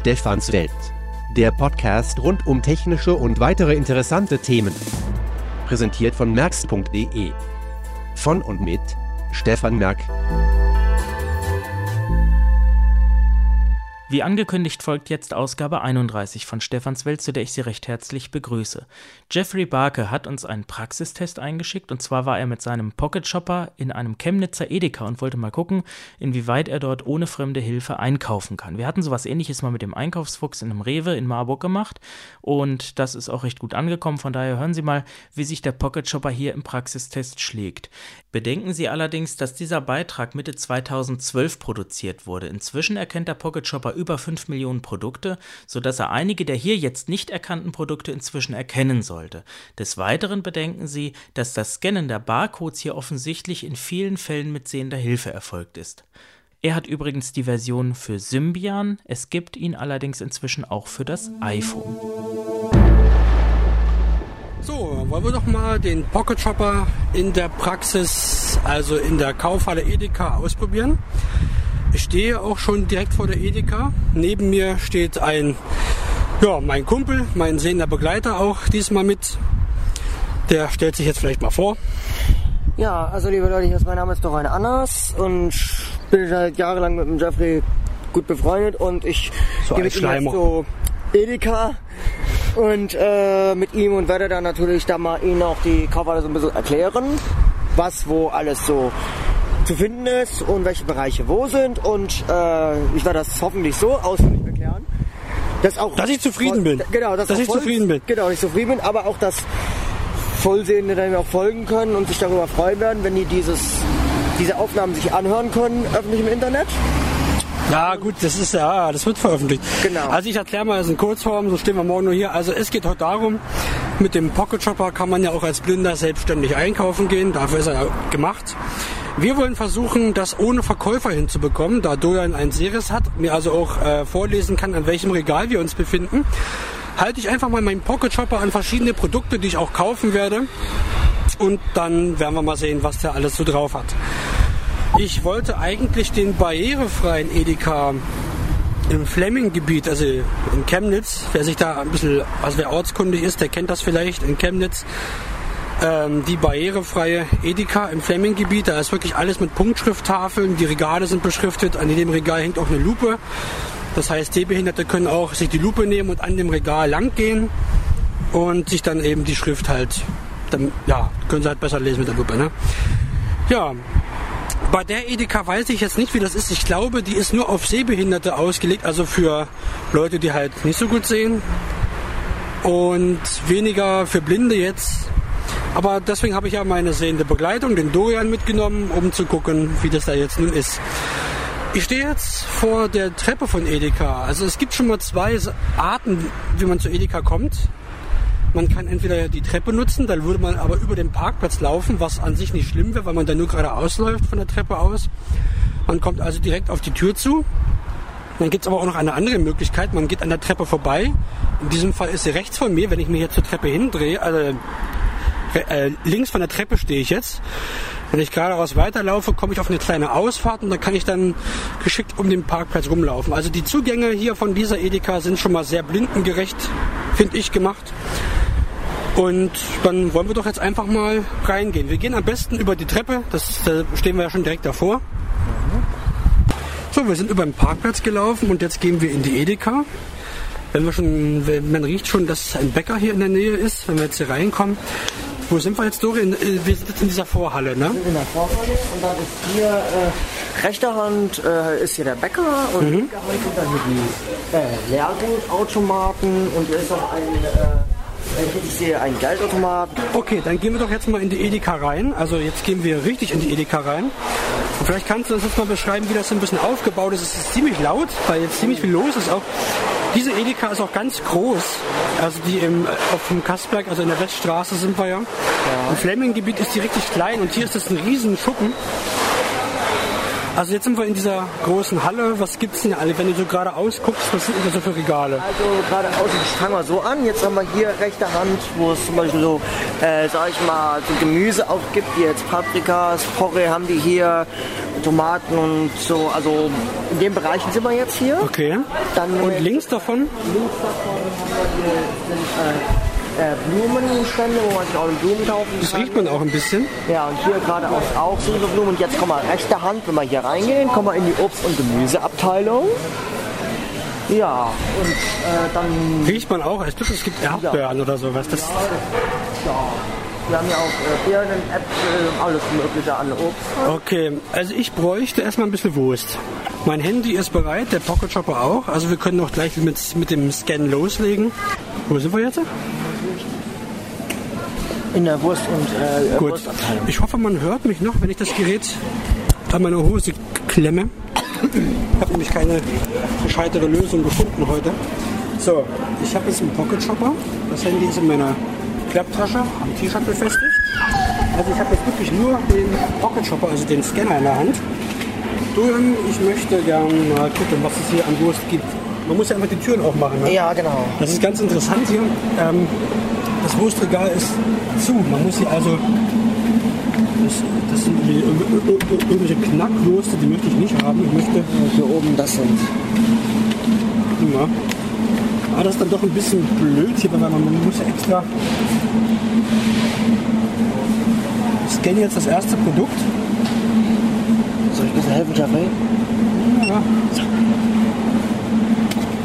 Stephans Welt, der Podcast rund um technische und weitere interessante Themen. Präsentiert von merks.de. Von und mit Stefan Merck. Wie angekündigt folgt jetzt Ausgabe 31 von Stephans Welt, zu der ich Sie recht herzlich begrüße. Jeffrey Barke hat uns einen Praxistest eingeschickt, und zwar war er mit seinem PocketShopper in einem Chemnitzer Edeka und wollte mal gucken, inwieweit er dort ohne fremde Hilfe einkaufen kann. Wir hatten sowas Ähnliches mal mit dem Einkaufsfuchs in einem Rewe in Marburg gemacht, und das ist auch recht gut angekommen. Von daher hören Sie mal, wie sich der PocketShopper hier im Praxistest schlägt. Bedenken Sie allerdings, dass dieser Beitrag Mitte 2012 produziert wurde. Inzwischen erkennt der PocketShopper über 5 Millionen Produkte, sodass er einige der hier jetzt nicht erkannten Produkte inzwischen erkennen sollte. Des Weiteren bedenken Sie, dass das Scannen der Barcodes hier offensichtlich in vielen Fällen mit sehender Hilfe erfolgt ist. Er hat übrigens die Version für Symbian, es gibt ihn allerdings inzwischen auch für das iPhone. So, wollen wir doch mal den PocketShopper in der Praxis, also in der Kaufhalle Edeka, ausprobieren. Ich stehe auch schon direkt vor der Edeka. Neben mir steht mein Kumpel, mein sehender Begleiter auch diesmal mit. Der stellt sich jetzt vielleicht mal vor. Ja, also liebe Leute, mein Name ist Dorian Annas und bin halt jahrelang mit dem Jeffrey gut befreundet, und ich gehe mit ihm jetzt so Edeka und mit ihm und werde dann natürlich da mal Ihnen auch die Kaufhalle so ein bisschen erklären, was wo alles so zu finden ist und welche Bereiche wo sind, und ich werde das hoffentlich so ausführlich erklären, dass ich zufrieden bin. Genau, dass ich zufrieden bin, aber auch, dass Vollsehende dann auch folgen können und sich darüber freuen werden, wenn die diese Aufnahmen sich anhören können, öffentlich im Internet. Ja gut, das wird veröffentlicht. Genau. Also ich erkläre mal das in Kurzform, so stehen wir morgen nur hier. Also es geht heute darum, mit dem PocketShopper kann man ja auch als Blinder selbstständig einkaufen gehen, dafür ist er ja gemacht. Wir wollen versuchen, das ohne Verkäufer hinzubekommen, da Dorian ein Series hat, mir also auch vorlesen kann, an welchem Regal wir uns befinden. Halte ich einfach mal meinen PocketShopper an verschiedene Produkte, die ich auch kaufen werde, und dann werden wir mal sehen, was der alles so drauf hat. Ich wollte eigentlich den barrierefreien Edeka im Flemming-Gebiet, also in Chemnitz, wer sich da ein bisschen, also wer ortskundig ist, der kennt das vielleicht, in Chemnitz, die barrierefreie Edeka im Flemming-Gebiet, da ist wirklich alles mit Punktschrifttafeln, die Regale sind beschriftet, an jedem Regal hängt auch eine Lupe, das heißt, Sehbehinderte können auch sich die Lupe nehmen und an dem Regal lang gehen und sich dann eben die Schrift halt, dann, ja, können sie halt besser lesen mit der Lupe, ne? Ja. Bei der Edeka weiß ich jetzt nicht, wie das ist. Ich glaube, die ist nur auf Sehbehinderte ausgelegt, also für Leute, die halt nicht so gut sehen und weniger für Blinde jetzt. Aber deswegen habe ich ja meine sehende Begleitung, den Dorian, mitgenommen, um zu gucken, wie das da jetzt nun ist. Ich stehe jetzt vor der Treppe von Edeka. Also es gibt schon mal zwei Arten, wie man zu Edeka kommt. Man kann entweder die Treppe nutzen, dann würde man aber über den Parkplatz laufen, was an sich nicht schlimm wäre, weil man dann nur geradeaus läuft von der Treppe aus. Man kommt also direkt auf die Tür zu. Dann gibt es aber auch noch eine andere Möglichkeit, man geht an der Treppe vorbei. In diesem Fall ist sie rechts von mir, wenn ich mich jetzt zur Treppe hindrehe, also links von der Treppe stehe ich jetzt. Wenn ich geradeaus weiterlaufe, komme ich auf eine kleine Ausfahrt, und da kann ich dann geschickt um den Parkplatz rumlaufen. Also die Zugänge hier von dieser Edeka sind schon mal sehr blindengerecht, finde ich, gemacht. Und dann wollen wir doch jetzt einfach mal reingehen. Wir gehen am besten über die Treppe, da stehen wir ja schon direkt davor. So, wir sind über den Parkplatz gelaufen und jetzt gehen wir in die Edeka. Man riecht schon, dass ein Bäcker hier in der Nähe ist, wenn wir jetzt hier reinkommen. Wo sind wir jetzt, Dorian? Wir sind jetzt in dieser Vorhalle, ne? Wir sind in der Vorhalle, und da ist hier, rechter Hand ist hier der Bäcker, und linker Hand sind dann hier die Leergutautomaten, und hier ist auch ich sehe einen Geldautomaten. Okay, dann gehen wir doch jetzt mal in die Edeka rein. Also jetzt gehen wir richtig in die Edeka rein. Und vielleicht kannst du uns jetzt mal beschreiben, wie das ein bisschen aufgebaut ist. Es ist ziemlich laut, weil jetzt ziemlich viel los ist. Auch diese Edeka ist auch ganz groß. Also die auf dem Kastberg, also in der Weststraße sind wir ja. Im Flemming-Gebiet ist die richtig klein, und hier ist das ein riesen Schuppen. Also jetzt sind wir in dieser großen Halle. Was gibt es denn alle? Wenn du so geradeaus guckst, was sind denn da so für Regale? Also geradeaus, ich fange mal so an. Jetzt haben wir hier rechte Hand, wo es zum Beispiel so, so Gemüse auch gibt, wie jetzt Paprikas, Porree haben die hier, Tomaten und so. Also in den Bereichen sind wir jetzt hier. Okay. Dann, und links davon haben wir hier Blumenstände, wo man sich auch Blumen kaufen kann. Das riecht man auch ein bisschen. Ja, und hier geradeaus auch so Blumen. Und jetzt kommen wir rechter Hand, wenn wir hier reingehen, kommen wir in die Obst- und Gemüseabteilung. Ja, und dann... Riecht man auch, ich glaube, es gibt Erdbeeren oder sowas. Das Wir haben ja auch Birnen, Äpfel, alles mögliche an Obst. Okay, also ich bräuchte erstmal ein bisschen Wurst. Mein Handy ist bereit, der PocketShopper auch. Also wir können noch gleich mit dem Scan loslegen. Wo sind wir jetzt? In der Wurst und gut. Wurstabteilung. Ich hoffe, man hört mich noch, wenn ich das Gerät an meine Hose klemme. Ich habe nämlich keine gescheitere Lösung gefunden heute. So, ich habe jetzt einen PocketShopper. Das Handy ist in meiner Klapptasche am T-Shirt befestigt. Also ich habe jetzt wirklich nur den PocketShopper, also den Scanner in der Hand. Drüben, ich möchte gerne mal gucken, was es hier an Wurst gibt. Man muss ja einfach die Türen aufmachen. Ne? Ja, genau. Das ist ganz interessant hier. Das Wurstregal ist zu. Man muss hier also... Das sind irgendwelche Knackwürste, die möchte ich nicht haben. Ich möchte... Hier oben, das sind... Ja. Aber das ist dann doch ein bisschen blöd hier, weil man muss ja extra... Ich scanne jetzt das erste Produkt. Soll ich ein bisschen helfen, Jeffrey? Ja.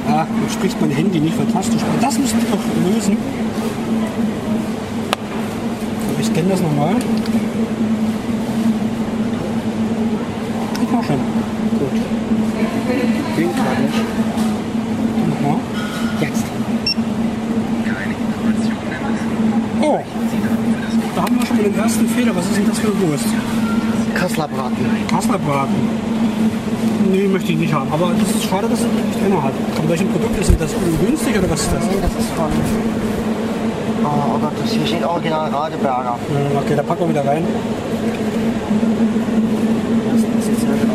Ah, jetzt spricht mein Handy nicht fantastisch. Aber das müssen wir doch lösen. So, ich scanne das nochmal. Ich mach schon. Gut. Den kann ich. Nochmal. Jetzt. Oh, da haben wir schon den ersten Fehler. Was ist denn das für eine Wurst? Kasselerbraten. Kasselerbraten? Nee, möchte ich nicht haben. Aber das ist schade, dass es nicht immer hat. Von welchem Produkt ist das? Günstig oder was ist das? Nee, das ist von... Oh Gott, das hier steht original Radeberger. Okay, da packen wir wieder rein.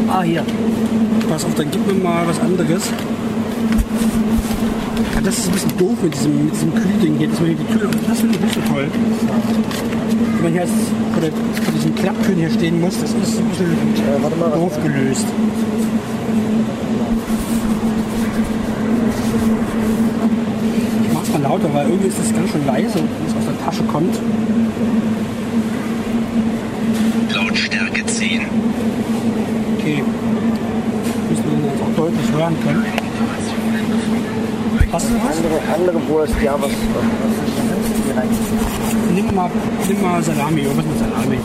Ah, hier. Pass auf, dann gib mir mal was anderes. Ja, das ist ein bisschen doof mit diesem Kühlding hier, dass man hier die Tür... Das finde ich nicht so toll. Wenn man hier jetzt vor diesen Klapptüren hier stehen muss, das ist ein bisschen doof gelöst. Ich mache es mal lauter, weil irgendwie ist das ganz schön leise, wenn es aus der Tasche kommt. Lautstärke 10. Okay. Müssen wir jetzt auch deutlich hören können. Was ist das? Andere Wurst, ja, was nimm mal Salami, irgendwas mit Salami. Ich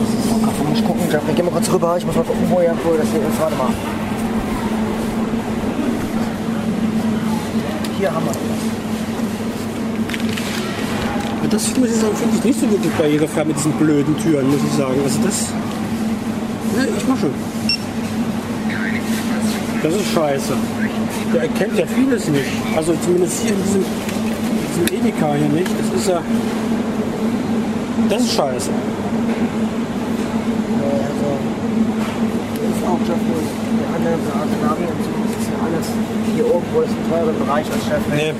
muss gucken, Jeffrey, geh mal kurz rüber, ich muss mal gucken, woher das hier ist, warte mal. Hier haben wir das. Das muss ich sagen, finde ich nicht so wirklich barrierefrei mit diesen blöden Türen, muss ich sagen. Also das... Ne, ich mach schon. Das ist scheiße. Der erkennt ja vieles nicht. Also zumindest hier in diesem Edeka hier nicht. Das ist ja... Das ist scheiße. Das ist auch Jeffrey. Der andere Salami und so, das ist ja alles hier irgendwo, ist ein teurer Bereich als Jeffrey. Nee,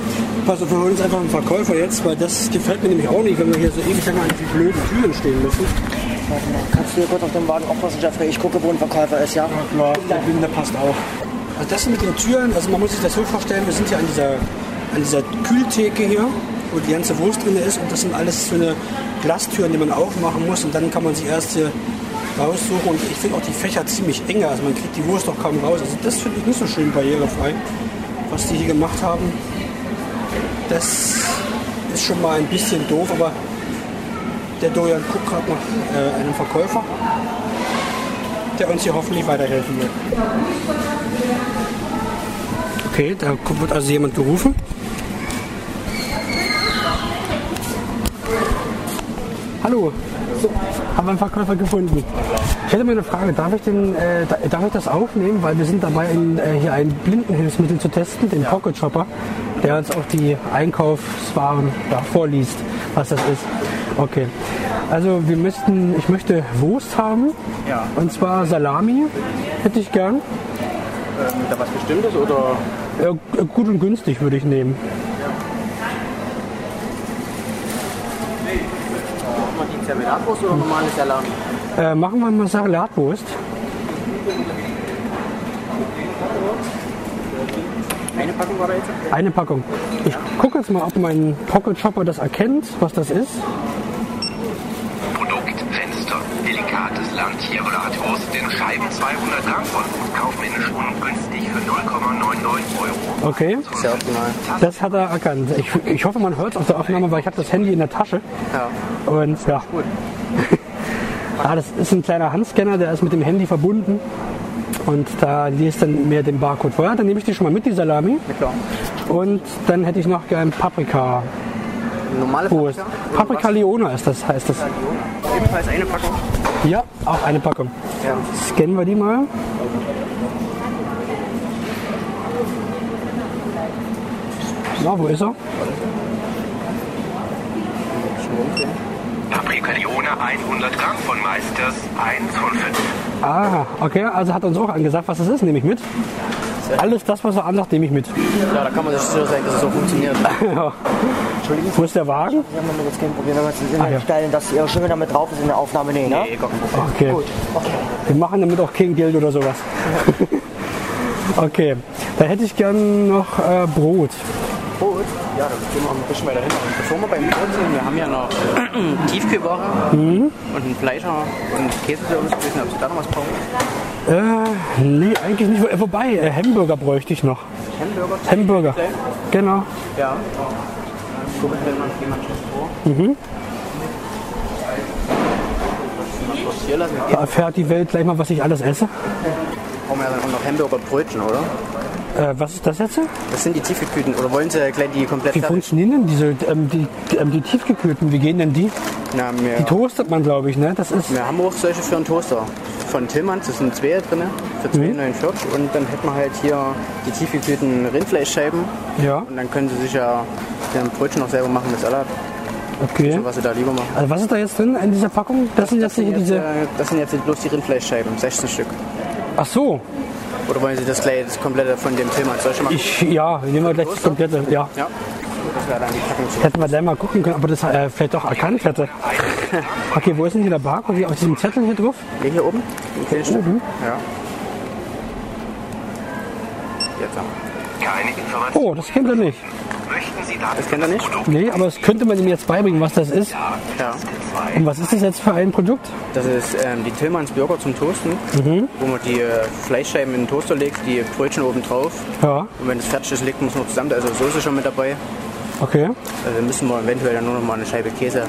pass auf, wir holen uns einfach einen Verkäufer jetzt, weil das gefällt mir nämlich auch nicht, wenn wir hier so ewig lang an die blöden Türen stehen müssen. Warte mal, kannst du hier kurz auf dem Wagen aufpassen, Jeffrey? Ich gucke, wo ein Verkäufer ist, ja? Na klar, der Blinde passt auch. Also das mit den Türen, also man muss sich das so vorstellen, wir sind hier an dieser Kühltheke hier, wo die ganze Wurst drin ist und das sind alles so eine Glastüren, die man aufmachen muss und dann kann man sie erst hier raussuchen und ich finde auch die Fächer ziemlich enger, also man kriegt die Wurst auch kaum raus, also das finde ich nicht so schön barrierefrei, was die hier gemacht haben. Das ist schon mal ein bisschen doof, aber der Dojan guckt gerade nach einem Verkäufer, der uns hier hoffentlich weiterhelfen wird. Okay, da wird also jemand gerufen. Hallo, so, haben wir einen Verkäufer gefunden. Ich hätte mal eine Frage, darf ich das aufnehmen, weil wir sind dabei, hier ein Blindenhilfsmittel zu testen, den PocketShopper, der uns auch die Einkaufswaren vorliest, was das ist. Okay, also ich möchte Wurst haben, ja, und zwar Salami hätte ich gern. Da was Bestimmtes oder? Ja, gut und günstig würde ich nehmen. Machen wir die Zermelatwurst oder normale Salami? Machen wir mal Salatwurst. Eine Packung war da jetzt? Eine Packung. Ich gucke jetzt mal, ob mein PocketShopper das erkennt, was das ist. Produktfenster. Delikates Landtierbrathurst in Scheiben 200 Gramm von gut kaufmännisch ungünstig für 0,99 €. Okay, das hat er erkannt. Ich hoffe, man hört es auf der Aufnahme, weil ich habe das Handy in der Tasche. Ja. Und ja. Gut. Ah, das ist ein kleiner Handscanner, der ist mit dem Handy verbunden und da liest dann mir den Barcode vorher. Dann nehme ich die schon mal mit, die Salami. Ja, klar. Und dann hätte ich noch gern Paprika. Normale Paprika? Paprika Leona heißt das. Ebenfalls eine Packung? Ja, auch eine Packung. Ja. Scannen wir die mal. Na, wo ist er? Paprika Leona 100 Gramm von Meisters, 1 von 5. Ah, okay, also hat uns auch angesagt, was das ist, nehme ich mit. Alles das, was er ansagt, nehme ich mit. Ja, da kann man das sicher sein, dass es so funktioniert. Ja. Entschuldigung. Wo ist der Wagen? Wir haben das Kind probiert, wenn wir jetzt einstellen, dass ihr schön damit drauf ist in der Aufnahme. Nee, ne? Nee, okay. Gut. Okay. Wir machen damit auch kein Geld oder sowas. Okay, da hätte ich gern noch Brot. Brot? Ja, dann gehen wir ein bisschen weiter hin. Bevor wir beim Brot sind, wir haben ja noch Tiefkühlware und einen Fleischer und Käseservice. Ich weiß nicht, ob Sie da noch was brauchen? Nee, eigentlich nicht. Wobei, Hamburger bräuchte ich noch. Hamburger? Hamburger. Genau. Ja. Guck mal, wenn man jemand schon vor. Mhm. Da erfährt die Welt gleich mal, was ich alles esse. Brauchen wir ja dann auch noch Hamburger und Brötchen, oder? Was ist das jetzt? Das sind die Tiefgekühlten. Oder wollen Sie gleich die komplett? Wie funktionieren denn die Tiefgekühlten? Wie gehen denn die? Na, die toastet man, glaube ich, ne? Das ist wir haben auch solche für einen Toaster. Von Tillmanns, das sind zwei drin, für 2,49 € und dann hätten wir halt hier die tiefgekühlten Rindfleischscheiben. Ja. Und dann können Sie sich ja den Brötchen noch selber machen mit Salat. Okay. Also, was Sie da lieber machen. Also was ist da jetzt drin in dieser Packung? Das sind jetzt bloß die Rindfleischscheiben, 16 Stück. Ach so. Oder wollen Sie das gleich das komplette von dem Thema? Ja, nehmen wir gleich das komplette. Ja. Ja. Das wäre dann die Packung zu. Hätten wir gleich mal gucken können, ob er das vielleicht doch erkannt hätte. Okay, wo ist denn hier der Barcode? Auf diesem Zettel hier drauf? Nee, hier oben. Hier oben. Ja. Jetzt haben wir. Keine Information. Oh, das kennt er nicht. Möchten Sie das kennt er nicht? Nee, aber das könnte man ihm jetzt beibringen, was das ist. Ja. Und was ist das jetzt für ein Produkt? Das ist die Tillmanns Burger zum Toasten, wo man die Fleischscheiben in den Toaster legt, die Brötchen oben drauf. Ja. Und wenn es fertig ist, legt man es noch zusammen. Also Soße schon mit dabei. Okay. Also müssen wir eventuell dann nur noch mal eine Scheibe Käse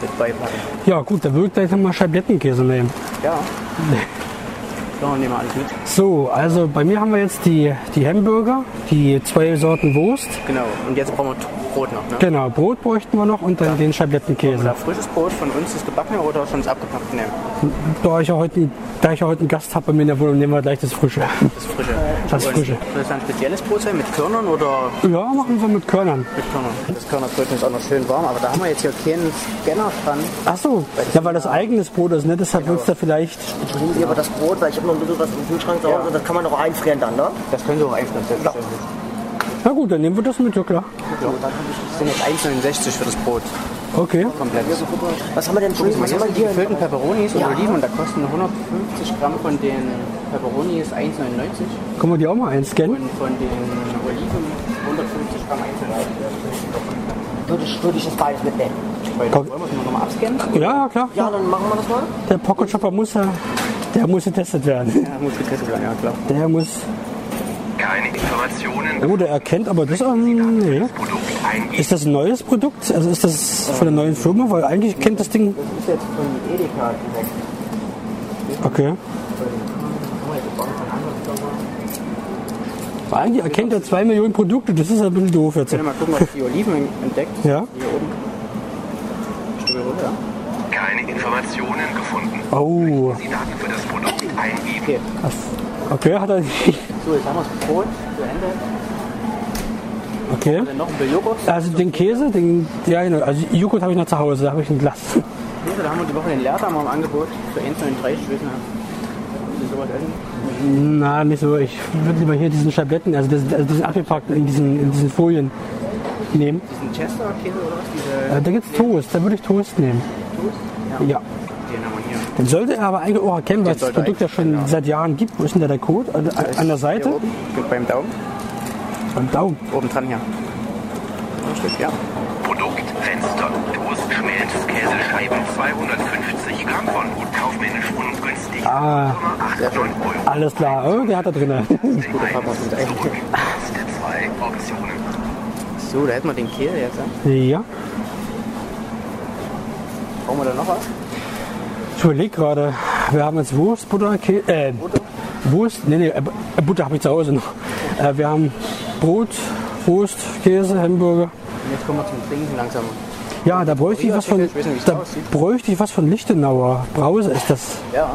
mit beipacken. Ja gut, da würde ich gleich mal Scheiblettenkäse nehmen. Ja. So, nehmen wir alles mit. So, also bei mir haben wir jetzt die Hamburger, die zwei Sorten Wurst. Genau, und jetzt brauchen wir Brot noch, ne? Genau, Brot bräuchten wir noch und dann den Scheiblettenkäse. Oder frisches Brot von uns, das gebackene oder schon das abgepackte nehmen? Da ich ja heute einen Gast habe bei mir in der Wohnung, nehmen wir gleich das Frische. Das Frische. Soll das ein spezielles Brot sein, mit Körnern oder? Ja, machen wir mit Körnern. Mit Körnern. Das Körnerbrötchen ist auch noch schön warm, aber da haben wir jetzt hier keinen Scanner dran. Ach so, weil das eigenes Brot ist, ne? Deshalb wird es da vielleicht... Entschuldigen Sie aber das Brot, weil ich habe noch ein bisschen was im Kühlschrank zu Hause, das kann man doch einfrieren dann, ne? Das können Sie auch einfrieren, selbstverständlich. Na gut, dann nehmen wir das mit, ja klar. Ja. Das sind jetzt 1,69 € für das Brot. Okay. Komplett. Was haben wir denn? Was haben wir hier? Gefüllten Peperonis und Oliven und da kosten 150 Gramm von den Peperonis 1,99 €. Können wir die auch mal einscannen? Und von den Oliven 150 Gramm 1,99 €. Würde ich das beides mitnehmen? Wollen wir es nochmal abscannen? Ja, klar. Ja, dann machen wir das mal. Der PocketShopper muss getestet werden. Ja, muss getestet werden, ja klar. Der muss... Keine Informationen. Oh, der erkennt aber das auch nicht. Ist das ein neues Produkt? Also ist das von einer neuen Firma? Weil eigentlich kennt das Ding... Das ist jetzt von Edeka direkt. Okay. Eigentlich erkennt er 2 Millionen Produkte. Das ist ein bisschen doof jetzt. Ich kann mal gucken, ob die Oliven entdeckt. Ja. Hier oben. Stück runter. Keine Informationen. Informationen gefunden. Oh. Sie Daten für das Produkt eingeben. Okay, okay, hat er nicht. So, jetzt haben wir es Brot zu Ende. Okay. Noch ein Joghurt? Also den Käse, den, ja genau. Also Joghurt habe ich noch zu Hause, da habe ich ein Glas. Da haben wir die Woche den Lehrdarm im Angebot für 1,39 €. Na, nicht so. Ich würde lieber hier diesen Schabletten, also diesen abgepackt in diesen Folien nehmen. Diesen Chester-Käse oder was? Diese da gibt es Toast, da würde ich Toast nehmen. Toast? Ja. Den haben wir hier. Den sollte er aber eigentlich auch erkennen, weil es das Produkt ja schon seit Jahren gibt. Wo ist denn der Code? An der Seite? Oben. Beim Daumen. Beim Daumen? Oben dran, ja. Ein Stück, ja. Produktfenster. Toast, Schmelz, Käsescheiben, 250 Gramm von gut kaufmännisch und günstig. Ah, 8,9 €. Alles klar, oh, der hat da drin. So, da hätten wir den Käse jetzt. Ja. Brauchen wir da noch was? Ich überlege gerade, wir haben jetzt Wurst, Butter, Käse, Wurst, Butter habe ich zu Hause noch. Wir haben Brot, Wurst, Käse, Hamburger. Und jetzt kommen wir zum Trinken langsam. Ja, da bräuchte ich was von, Lichtenauer. Brause ist das. Ja.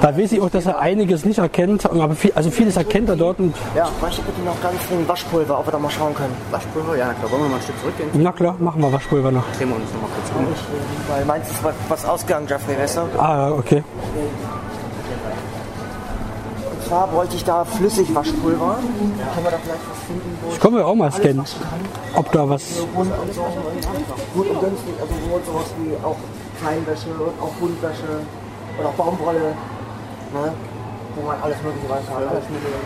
Da weiß ich auch, dass er einiges nicht erkennt, aber vieles erkennt er dort. Und ja, manche bitte noch ganz dringend Waschpulver, ob wir da mal schauen können. Waschpulver? Ja, na klar. Wollen wir mal ein Stück zurückgehen? Na klar, machen wir Waschpulver noch. Drehen wir uns nochmal kurz um. Weil meinst du, was ausgegangen, Jeffrey, weißt du? Ah, okay. Und zwar wollte ich da flüssig Waschpulver. Können wir da vielleicht was finden? Ich komme ja auch mal scannen, ob da was... Gut und günstig, also sowohl sowas wie auch Kleinwäsche, auch Hundwäsche. Oder auch Baumwolle, ne? Wo man alles mögliche weiß, alles mögliche.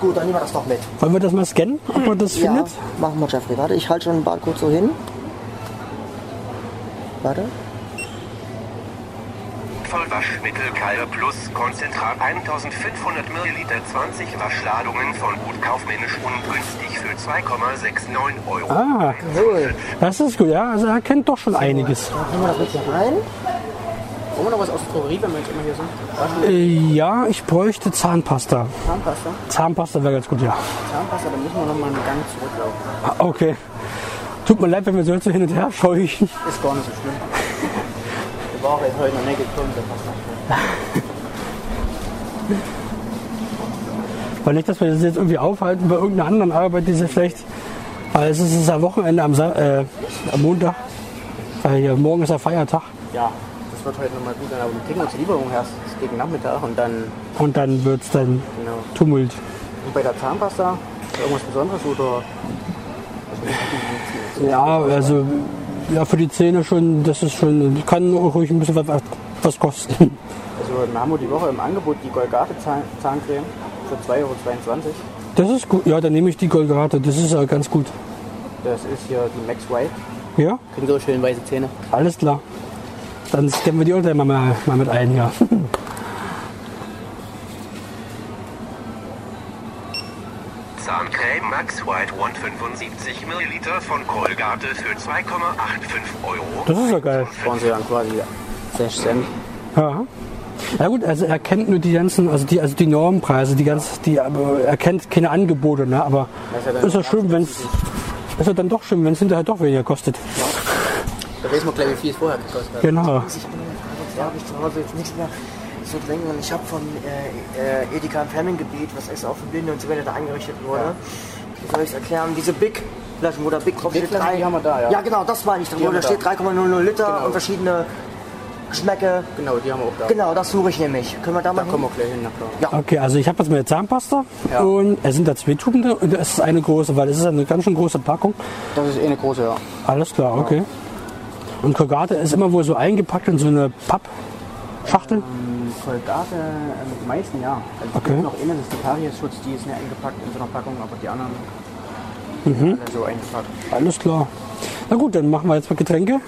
Gut, dann nehmen wir das doch mit. Wollen wir das mal scannen, ob man das findet? Machen wir, Jeffrey. Warte, ich halte schon den Barcode so hin. Warte. Vollwaschmittel Kalb Plus Konzentrat 1500 ml 20 Waschladungen von gut kaufmännisch ungünstig für 2,69 €. Ah, cool. Das ist gut, ja. Also er kennt doch schon einiges. Machen wir das jetzt hier rein. Wollen wir noch was aus der Drogerie, wenn wir jetzt immer hier sind? Ja, ich bräuchte Zahnpasta. Zahnpasta? Zahnpasta wäre ganz gut, ja. Zahnpasta, dann müssen wir nochmal einen Gang zurücklaufen. Ah, okay. Tut mir leid, wenn wir so hin und her scheuchen. Ist gar nicht so schlimm. Die Ware ist heute noch nicht gekommen, das passt nicht. Weil nicht, dass wir das jetzt irgendwie aufhalten bei irgendeiner anderen Arbeit, die sie vielleicht... Weil es ist am Wochenende, am Montag. Weil hier, morgen ist ja Feiertag. Ja. Es wird heute nochmal gut, aber wir kriegen uns die Lieferung erst gegen Nachmittag und dann... Und dann wird es dann genau. Tumult. Und bei der Zahnpasta? Irgendwas Besonderes oder...? Ja, also ja, für die Zähne schon, das ist schon... Kann ruhig ein bisschen was kosten. Also wir haben die Woche im Angebot die Colgate Zahncreme für 2,22 €. Das ist gut, ja, dann nehme ich die Colgate, das ist ja ganz gut. Das ist hier die Max White. Ja? Kriegen so schön weiße Zähne. Alles klar. Dann scannen wir die unter mal mit ein, ja. Zahncreme Max White 175 ml von Colgate für 2,85 €. Das ist ja geil. Sparen Sie dann quasi 6 Cent. Ja. Ja gut, also er kennt nur die ganzen, also die Normpreise, er kennt keine Angebote, ne? Aber ist ja dann doch schön, wenn es hinterher doch weniger kostet. Ja. Da wissen wir gleich, wie viel es vorher gekostet hat. Genau. Da habe ich zu Hause jetzt nichts mehr zu trinken und ich habe vom Edeka im Fernengebiet, was ist auch für Blinde und so weiter, da eingerichtet wurde. Ja. Wie soll ich es erklären? Diese Big Flaschen, wo da Big drauf steht. Die haben wir da, ja. Ja, genau, das meine ich. Da steht 3,00 Liter genau. Und verschiedene Geschmäcke. Genau, die haben wir auch da. Genau, das suche ich nämlich. Können wir da mal hin? Da kommen wir gleich hin, na klar. Ja. Okay, also ich habe jetzt meine Zahnpasta ja. Und es sind da 2 Tuben drin und es ist eine große, weil es ist eine ganz schön große Packung. Das ist eine große, ja. Alles klar, okay. Ja. Und Colgate ist immer wohl so eingepackt in so eine Pappschachtel? Colgate meisten ja. Also okay. Es gibt noch eine, das ist die Karies-Schutz, die ist nicht eingepackt in so einer Packung, aber die anderen sind alle so eingepackt. Alles klar. Na gut, dann machen wir jetzt mal Getränke. Ja.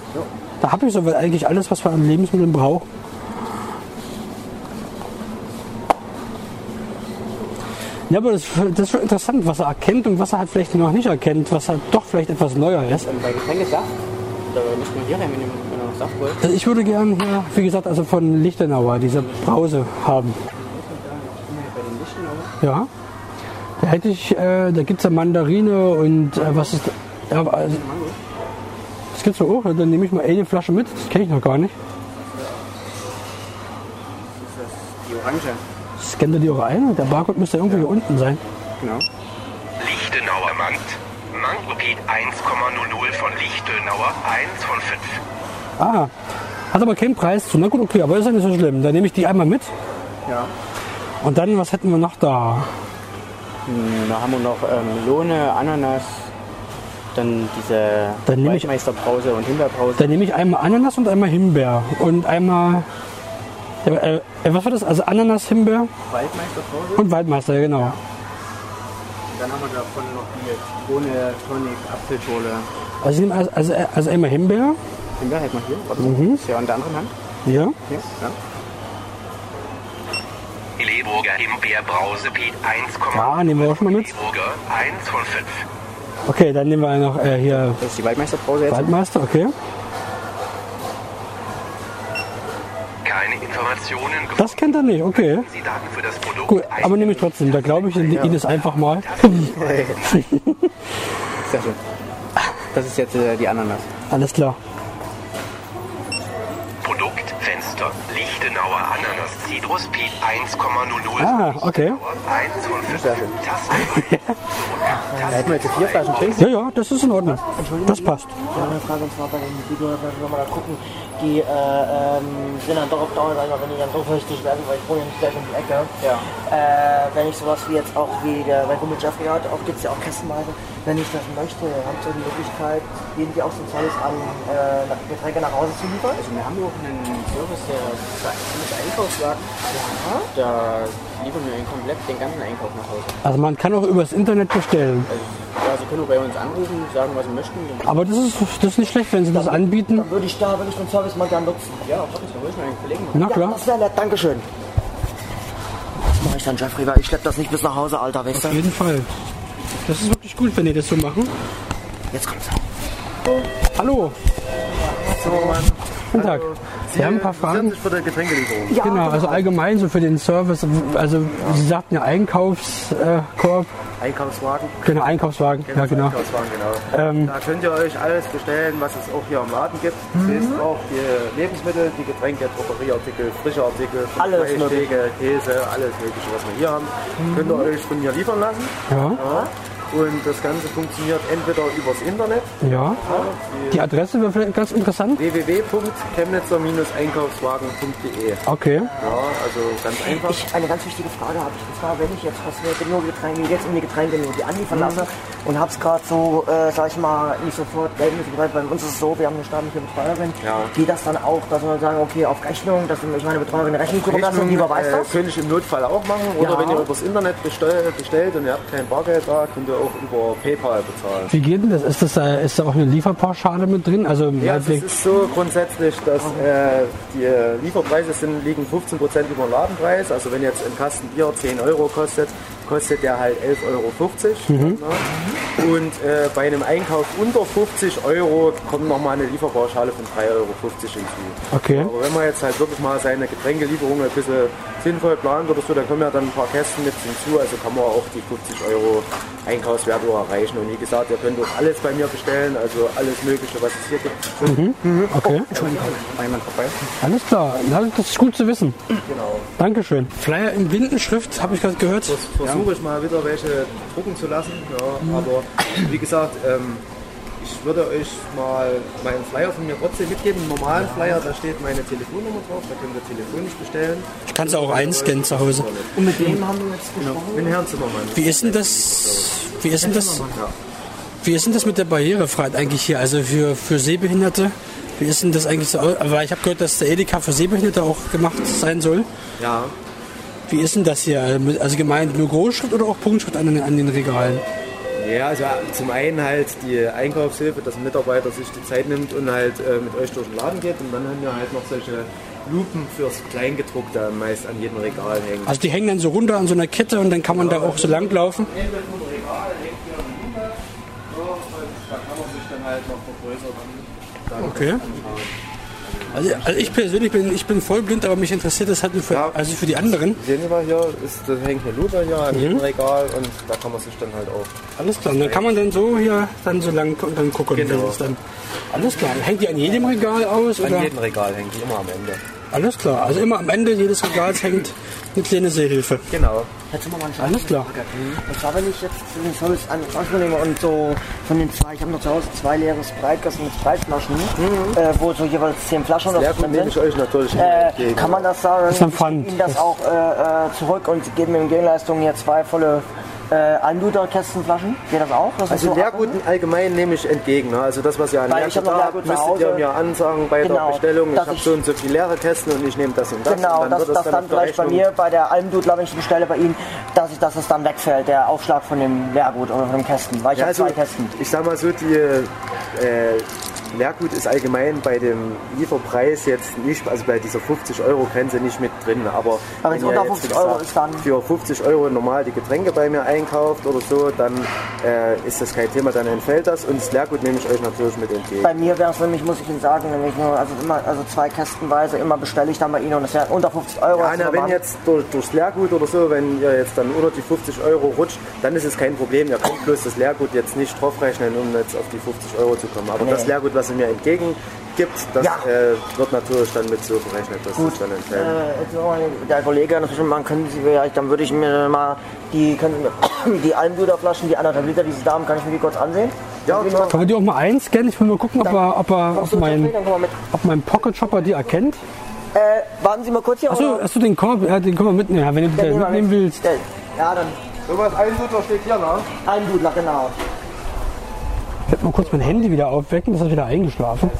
Da habe ich so eigentlich alles, was wir an Lebensmitteln brauchen. Ja, aber das ist schon interessant, was er erkennt und was er halt vielleicht noch nicht erkennt, was halt doch vielleicht etwas neuer ist. Und bei Getränke sagt? Also ich würde gerne hier, wie gesagt, also von Lichtenauer diese Brause haben. Ja. Da hätte ich, da gibt es ja Mandarine und was ist. Ja, also, das gibt's ja auch, dann nehme ich mal eine Flasche mit, das kenne ich noch gar nicht. Das ist die Orange. Scannt ihr die auch ein? Der Barcode müsste irgendwo hier unten sein. Genau. Lichtenauer Markt. Marktgebiet 1,00 von Lichtenauer, 1 von 5. Ah, hat aber keinen Preis zu. Na gut, okay, aber ist ja nicht so schlimm. Dann nehme ich die einmal mit. Ja. Und dann, was hätten wir noch da? Da haben wir noch Melone, Ananas, dann diese Waldmeisterbrause und Himbeerbrause. Dann nehme ich einmal Ananas und einmal Himbeer. Und einmal. Was war das? Also Ananas, Himbeer? Waldmeisterbrause. Und Waldmeister, genau. Ja. Und dann haben wir davon noch die ohne Tonic, Apfelschorle. Also, ich nehme also einmal Himbeer. Himbeer hält man hier. Warte, ist ja an der anderen Hand. Ja. Hier, ja. Leburger Himbeerbrause Piet 1,5. Ah, nehmen wir auch schon mal mit. Leburger 1 von 5. Okay, dann nehmen wir noch hier. Das ist die Waldmeisterbrause jetzt. Waldmeister, okay. Keine Informationen. Das kennt er nicht, okay. Sie Daten für das Produkt. Gut, aber nehme ich trotzdem. Da glaube ich Ihnen das einfach mal. Sehr schön. Das ist jetzt die Ananas. Alles klar. Produktfenster Lichtenauer Ananas Citrus Piet 1,00. Ah, okay. 1 von 5. Sehr schön. Da hätten wir jetzt 4 Flaschen trinken. Ja, ja, das ist in Ordnung. Das passt. Ich habe eine Frage, und zwar bei den Videoreportagen nochmal gucken. Die sind dann doch auf Dauer, wenn die dann so richtig werden, weil ich wohne nicht gleich um die Ecke. Ja. Wenn ich sowas wie jetzt auch wie der Kumpel Jeffrey hat, auch gibt es ja auch Kästenweise, wenn ich das möchte, haben Sie die Möglichkeit, irgendwie auch so ein Service an Getränke nach Hause zu liefern? Also wir haben auch einen Service, der ist Einkaufswagen. Ja. Da liefern wir den ganzen Einkauf nach Hause. Also man kann auch übers Internet bestellen. Also, ja, Sie können auch bei uns anrufen, sagen, was Sie möchten. Aber das ist nicht schlecht, wenn Sie das anbieten. Dann würde ich so einen Service mal gerne nutzen. Ja, auch wirklich, da würde ich meinen Kollegen machen. Na klar. Ja, das wäre nett, Dankeschön. Das mache ich dann, Jeffrey, weil ich schleppe das nicht bis nach Hause, Alter, weißt du? Auf jeden Fall. Das ist wirklich gut, wenn die das so machen. Jetzt kommt's. Hallo. So, Mann. Guten Tag. Sie haben ein paar Fragen. Für die Getränkelieferung. Ja, genau, also allgemein so für den Service. Also ja. Sie sagten ja Einkaufskorb. Einkaufswagen. Genau, Einkaufswagen. Ja, genau. Einkaufswagen, genau. Da könnt ihr euch alles bestellen, was es auch hier am Laden gibt. Es ist auch die Lebensmittel, die Getränke, Drogerieartikel, frische Artikel, Fleischtheke, Käse, alles Mögliche, was wir hier haben. Könnt ihr euch von hier liefern lassen. Ja. Ja. Und das Ganze funktioniert entweder übers Internet. Ja. Die Adresse wäre vielleicht ganz interessant. www.chemnitzer-einkaufswagen.de. Okay. Ja, also ganz einfach. Eine ganz wichtige Frage habe ich. Und zwar, wenn ich jetzt die anliefern lasse und habe es gerade so, sag ich mal, nicht sofort geldmäßig bereit. Bei uns ist es so, wir haben eine staatliche Betreuerin. Ja. Geht das dann auch, dass wir sagen, okay, auf Rechnung, dass ich meine Betreuerin Rechnung gucken lasse und die überweist das? Könnte ich im Notfall auch machen. Oder wenn ihr übers Internet bestellt und ihr habt kein Bargeld da, könnt ihr auch über PayPal bezahlen. Wie geht denn das? Ist da auch eine Lieferpauschale mit drin? Also ja, es ist so grundsätzlich, dass die Lieferpreise liegen 15% über den Ladenpreis. Also wenn jetzt ein Kasten Bier 10 Euro kostet der halt 11,50 €. Mhm. Ne? Und bei einem Einkauf unter 50 € kommt nochmal eine Lieferpauschale von 3,50 € hinzu. Okay. Aber wenn man jetzt halt wirklich mal seine Getränkelieferung ein bisschen sinnvoll plant oder so, dann kommen ja dann ein paar Kästen mit hinzu, also kann man auch die 50 € Einkaufswert erreichen. Und wie gesagt, ihr könnt auch alles bei mir bestellen, also alles Mögliche, was es hier gibt. Mhm. Mhm. Okay. Oh, Entschuldigung, einmal vorbei. Alles klar, das ist gut zu wissen. Genau. Dankeschön. Flyer in Blindenschrift, habe ich gerade gehört. Versuche ich mal wieder welche drucken zu lassen, ja, aber wie gesagt, ich würde euch mal meinen Flyer von mir trotzdem mitgeben. Einen normalen Flyer, da steht meine Telefonnummer drauf, da könnt ihr telefonisch bestellen. Ich kann es auch einscannen zu Hause. Und mit wem haben wir jetzt gesprochen? Mit Herrn Zimmermann. Wie ist denn das? Wie ist denn das mit der Barrierefreiheit eigentlich hier? Also für Sehbehinderte? Wie ist denn das eigentlich so? Weil ich habe gehört, dass der Edeka für Sehbehinderte auch gemacht sein soll. Ja. Wie ist denn das hier? Also gemeint nur Großschrift oder auch Punktschrift an den Regalen? Ja, also zum einen halt die Einkaufshilfe, dass ein Mitarbeiter sich die Zeit nimmt und halt mit euch durch den Laden geht. Und dann haben wir halt noch solche Lupen fürs Kleingedruckte meist an jedem Regal hängen. Also die hängen dann so runter an so einer Kette und dann kann man da auch so langlaufen? Neben dem Regal hängt hier eine Lupe und da kann man sich dann halt noch vergrößern. Okay. Also ich persönlich bin vollblind, aber mich interessiert das halt nur für, ja, also für die anderen. Sehen Sie mal, hier das hängt eine Lupe hier an dem Regal und da kann man sich dann halt auch... Alles klar, dann kann man dann so hier dann so lang dann gucken. Genau. Das dann, alles klar, hängt die an jedem Regal aus? An jedem Regal hängt die immer am Ende. Alles klar, also immer am Ende jedes Regals hängt eine kleine Seehilfe. Genau. Alles klar. Und zwar, wenn ich jetzt den Service an nehme und so von den zwei, ich habe noch zu Hause zwei leere Sprite-Kassen mit Sprite-Flaschen, wo so jeweils 10 Flaschen oder so drin sind, euch natürlich kann man das sagen, das ist Ihnen das auch zurück und geben in Gegenleistung hier 2 volle Almdudler-Kästenflaschen, geht das auch? Das also Leerguten allgemein nehme ich entgegen. Ne? Also das, was ihr an Leergut habt, müsstet ihr mir ansagen bei der Bestellung, ich habe so und so viele leere Kästen und ich nehme das und das. Genau, und dann dass das dann vielleicht bei mir, bei der Almdudler, wenn ich bestelle bei Ihnen, dass es dann wegfällt, der Aufschlag von dem Leergut oder von dem Kästen, weil ich habe 2 Kästen. Ich sag mal so, die Leergut ist allgemein bei dem Lieferpreis jetzt nicht, also bei dieser 50-Euro-Grenze nicht mit drin. Aber wenn unter 50 Euro ist dann... Für 50 Euro normal die Getränke bei mir einkauft oder so, dann ist das kein Thema, dann entfällt das. Und das Leergut nehme ich euch natürlich mit entgegen. Bei mir wäre es nämlich, muss ich Ihnen sagen, nämlich nur, also 2 kästenweise immer bestelle ich dann bei Ihnen und das wäre unter 50 Euro. Ja, na, wenn jetzt durchs Leergut oder so, wenn ihr jetzt dann unter die 50 Euro rutscht, dann ist es kein Problem. Ihr könnt bloß das Leergut jetzt nicht draufrechnen, um jetzt auf die 50 Euro zu kommen. Aber das Leergut, was mir entgegen gibt, das wird natürlich dann mit so berechnet, dass es dann entfällt. Der Kollege hat schon mal, dann würde ich mir mal die Almdudler-Flaschen, die 1,5 Liter, die Sie da haben, kann ich mir die kurz ansehen? Ja, klar. Kann man die auch mal einscannen? Ich will mal gucken, ob mein PocketShopper die erkennt. Warten Sie mal kurz hier. Achso, hast du den Korb? Den können wir mitnehmen, wenn du den mitnehmen willst. Ja, dann. Irgendwas Almdudler steht hier, ne? Almdudler, genau. Ich werde mal kurz mein Handy wieder aufwecken, das ist wieder eingeschlafen.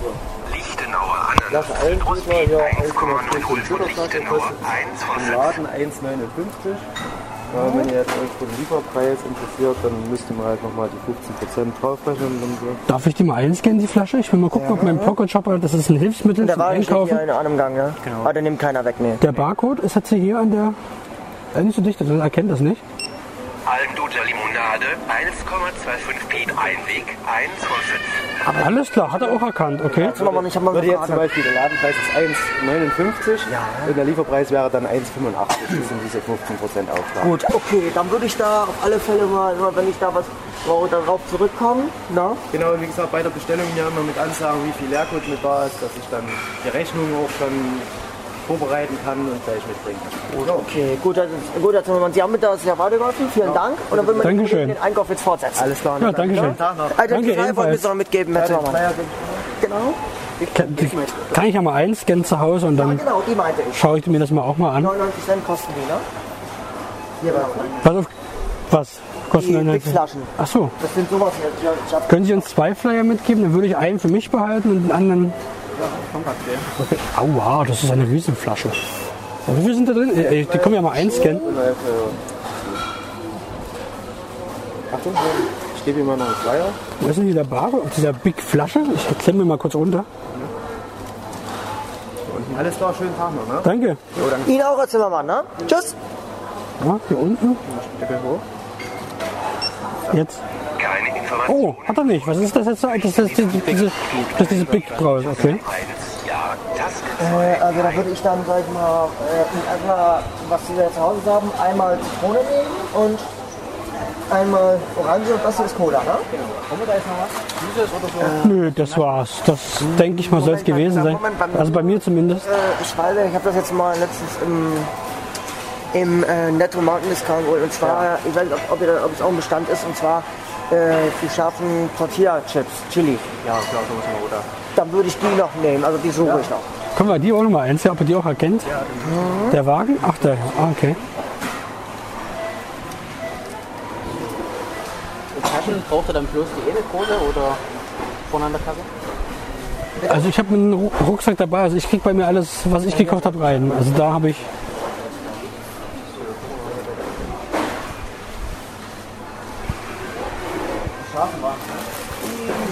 Lichtenauer Ananas, Rostbeet 1,00 von Lichtenauer, 1 von 5. Laden 1,59. Wenn ihr jetzt euch für den Lieferpreis interessiert, dann müsst ihr mal halt nochmal die 15% draufrechnen. Darf ich die mal einscannen, die Flasche? Ich will mal gucken, ob mein PocketShopper, das ist ein Hilfsmittel zum Einkaufen. Der Wagen steht hier in einem Gang, ne? Genau. Aber den nimmt keiner weg, ne? Der Barcode ist jetzt hier an der... Nicht so dicht, dann erkennt das nicht. Almdudler Limonade, 1,25 Pet Einweg, 1 von 5. Aber alles klar, hat er auch erkannt, okay. Ich habe mal jetzt zum Beispiel, der Ladenpreis ist 1,59 und der Lieferpreis wäre dann 1,85. Das sind diese 15% Auflage. Gut, okay, dann würde ich da auf alle Fälle mal, wenn ich da was brauche, darauf zurückkommen. Na? Genau, wie gesagt, bei der Bestellung hier immer mit ansagen, wie viel Leergut mit da ist, dass ich dann die Rechnung auch schon vorbereiten kann und gleich mitbringen. Okay, gut, also man Sie haben mit das ja weitergeholfen. Vielen Dank. Und dann würden wir den Einkauf jetzt fortsetzen. Alles klar. Ja, dankeschön. Also die Flyer wollen wir es noch mitgeben, Herr Tillmann. Genau. Kann ich ja mal einscannen zu Hause und dann schaue ich mir das mal auch mal an. 99 Cent kosten die, ne? Pass auf, was? Die Flaschen. Ach so. Das sind sowas hier. Können Sie uns 2 Flyer mitgeben? Dann würde ich einen für mich behalten und den anderen... Okay. Aua, das ist eine Riesenflasche. Wie viele sind da drin? Die können wir mal einscannen. Achtung, ich gebe ihm mal noch einen Flyer. Wo ist denn die Barcode auf dieser Big Flasche? Ich klemme mir mal kurz runter. Alles klar, schönen Tag noch, ne? Danke. Jo, danke. Ihnen auch, Herr Zimmermann, ne? Tschüss. Ja, hier unten. Jetzt. Oh, hat er nicht. Was ist das jetzt so? Das ist diese Big Brause, okay. Also da würde ich dann, sag ich mal, erstmal, was Sie da zu Hause haben, einmal Zitrone nehmen und einmal Orange und das ist Cola, ne? Haben wir da jetzt noch was? Süßes oder so? Nö, das war's. Das, denke ich mal, soll es gewesen sein. Also bei mir zumindest. Ich weiß, ich habe das jetzt mal letztens im Netto-Marken-Discount geholt. Und zwar, ich weiß nicht, ob es auch ein Bestand ist, und zwar die scharfen Tortilla-Chips, Chili. Ja, klar, so müssen wir, oder? Dann würde ich die noch nehmen, also die suche ich noch. Können wir die auch noch mal eins, ob ihr die auch erkennt? Ja, genau. Der Wagen? Ach, der, okay. Die Taschen braucht ihr dann bloß die Edelkohle oder vorne an der Kasse? Also ich habe einen Rucksack dabei, also ich kriege bei mir alles, was ich gekauft habe, rein. Also da habe ich...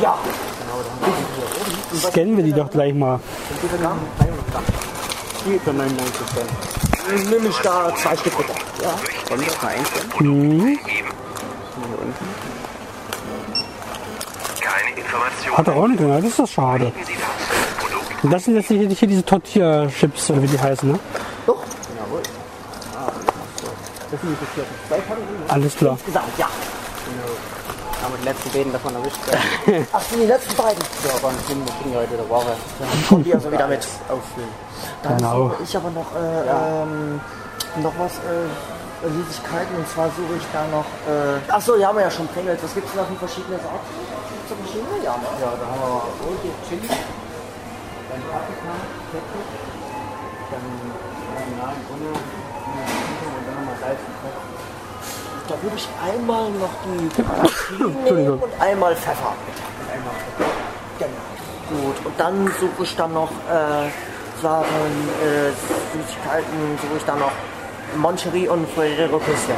Ja. Scannen wir die doch gleich mal. Dann nehme ich da 2 Stück runter. Ja. Wollen wir das mal einscannen? Hat er auch nicht drin, das ist doch schade. Und das sind jetzt hier diese Tortilla-Chips, oder wie die heißen, ne? Doch. Jawohl. Ah, das sind die 2 Kategorien. Alles klar. Insgesamt, ja. Ja, mit den letzten beiden davon erwischt. Ach, sind die letzten beiden? Ja, aber nicht schlimm, das ging heute der Ware. Dann kommt die also wieder mit auffüllen. Dann genau. Ich aber noch, noch was, Süßigkeiten, und zwar suche ich da noch, achso, hier haben wir ja schon Pringles. Was gibt es noch in verschiedenen Sorten? Zu verschiedenen? Ja, ne? Ja, da haben wir Colgate, Chili, dann Paprika, Ketchup, dann Marmelade, Butter, und dann haben wir Salz und Pfeffer. Da würde ich einmal noch die Chili nehmen und einmal Pfeffer. Und einmal Pfeffer. Genau. Gut, und dann suche ich dann noch, Sachen, Süßigkeiten, suche ich dann noch Moncherie und Ferrero Küste.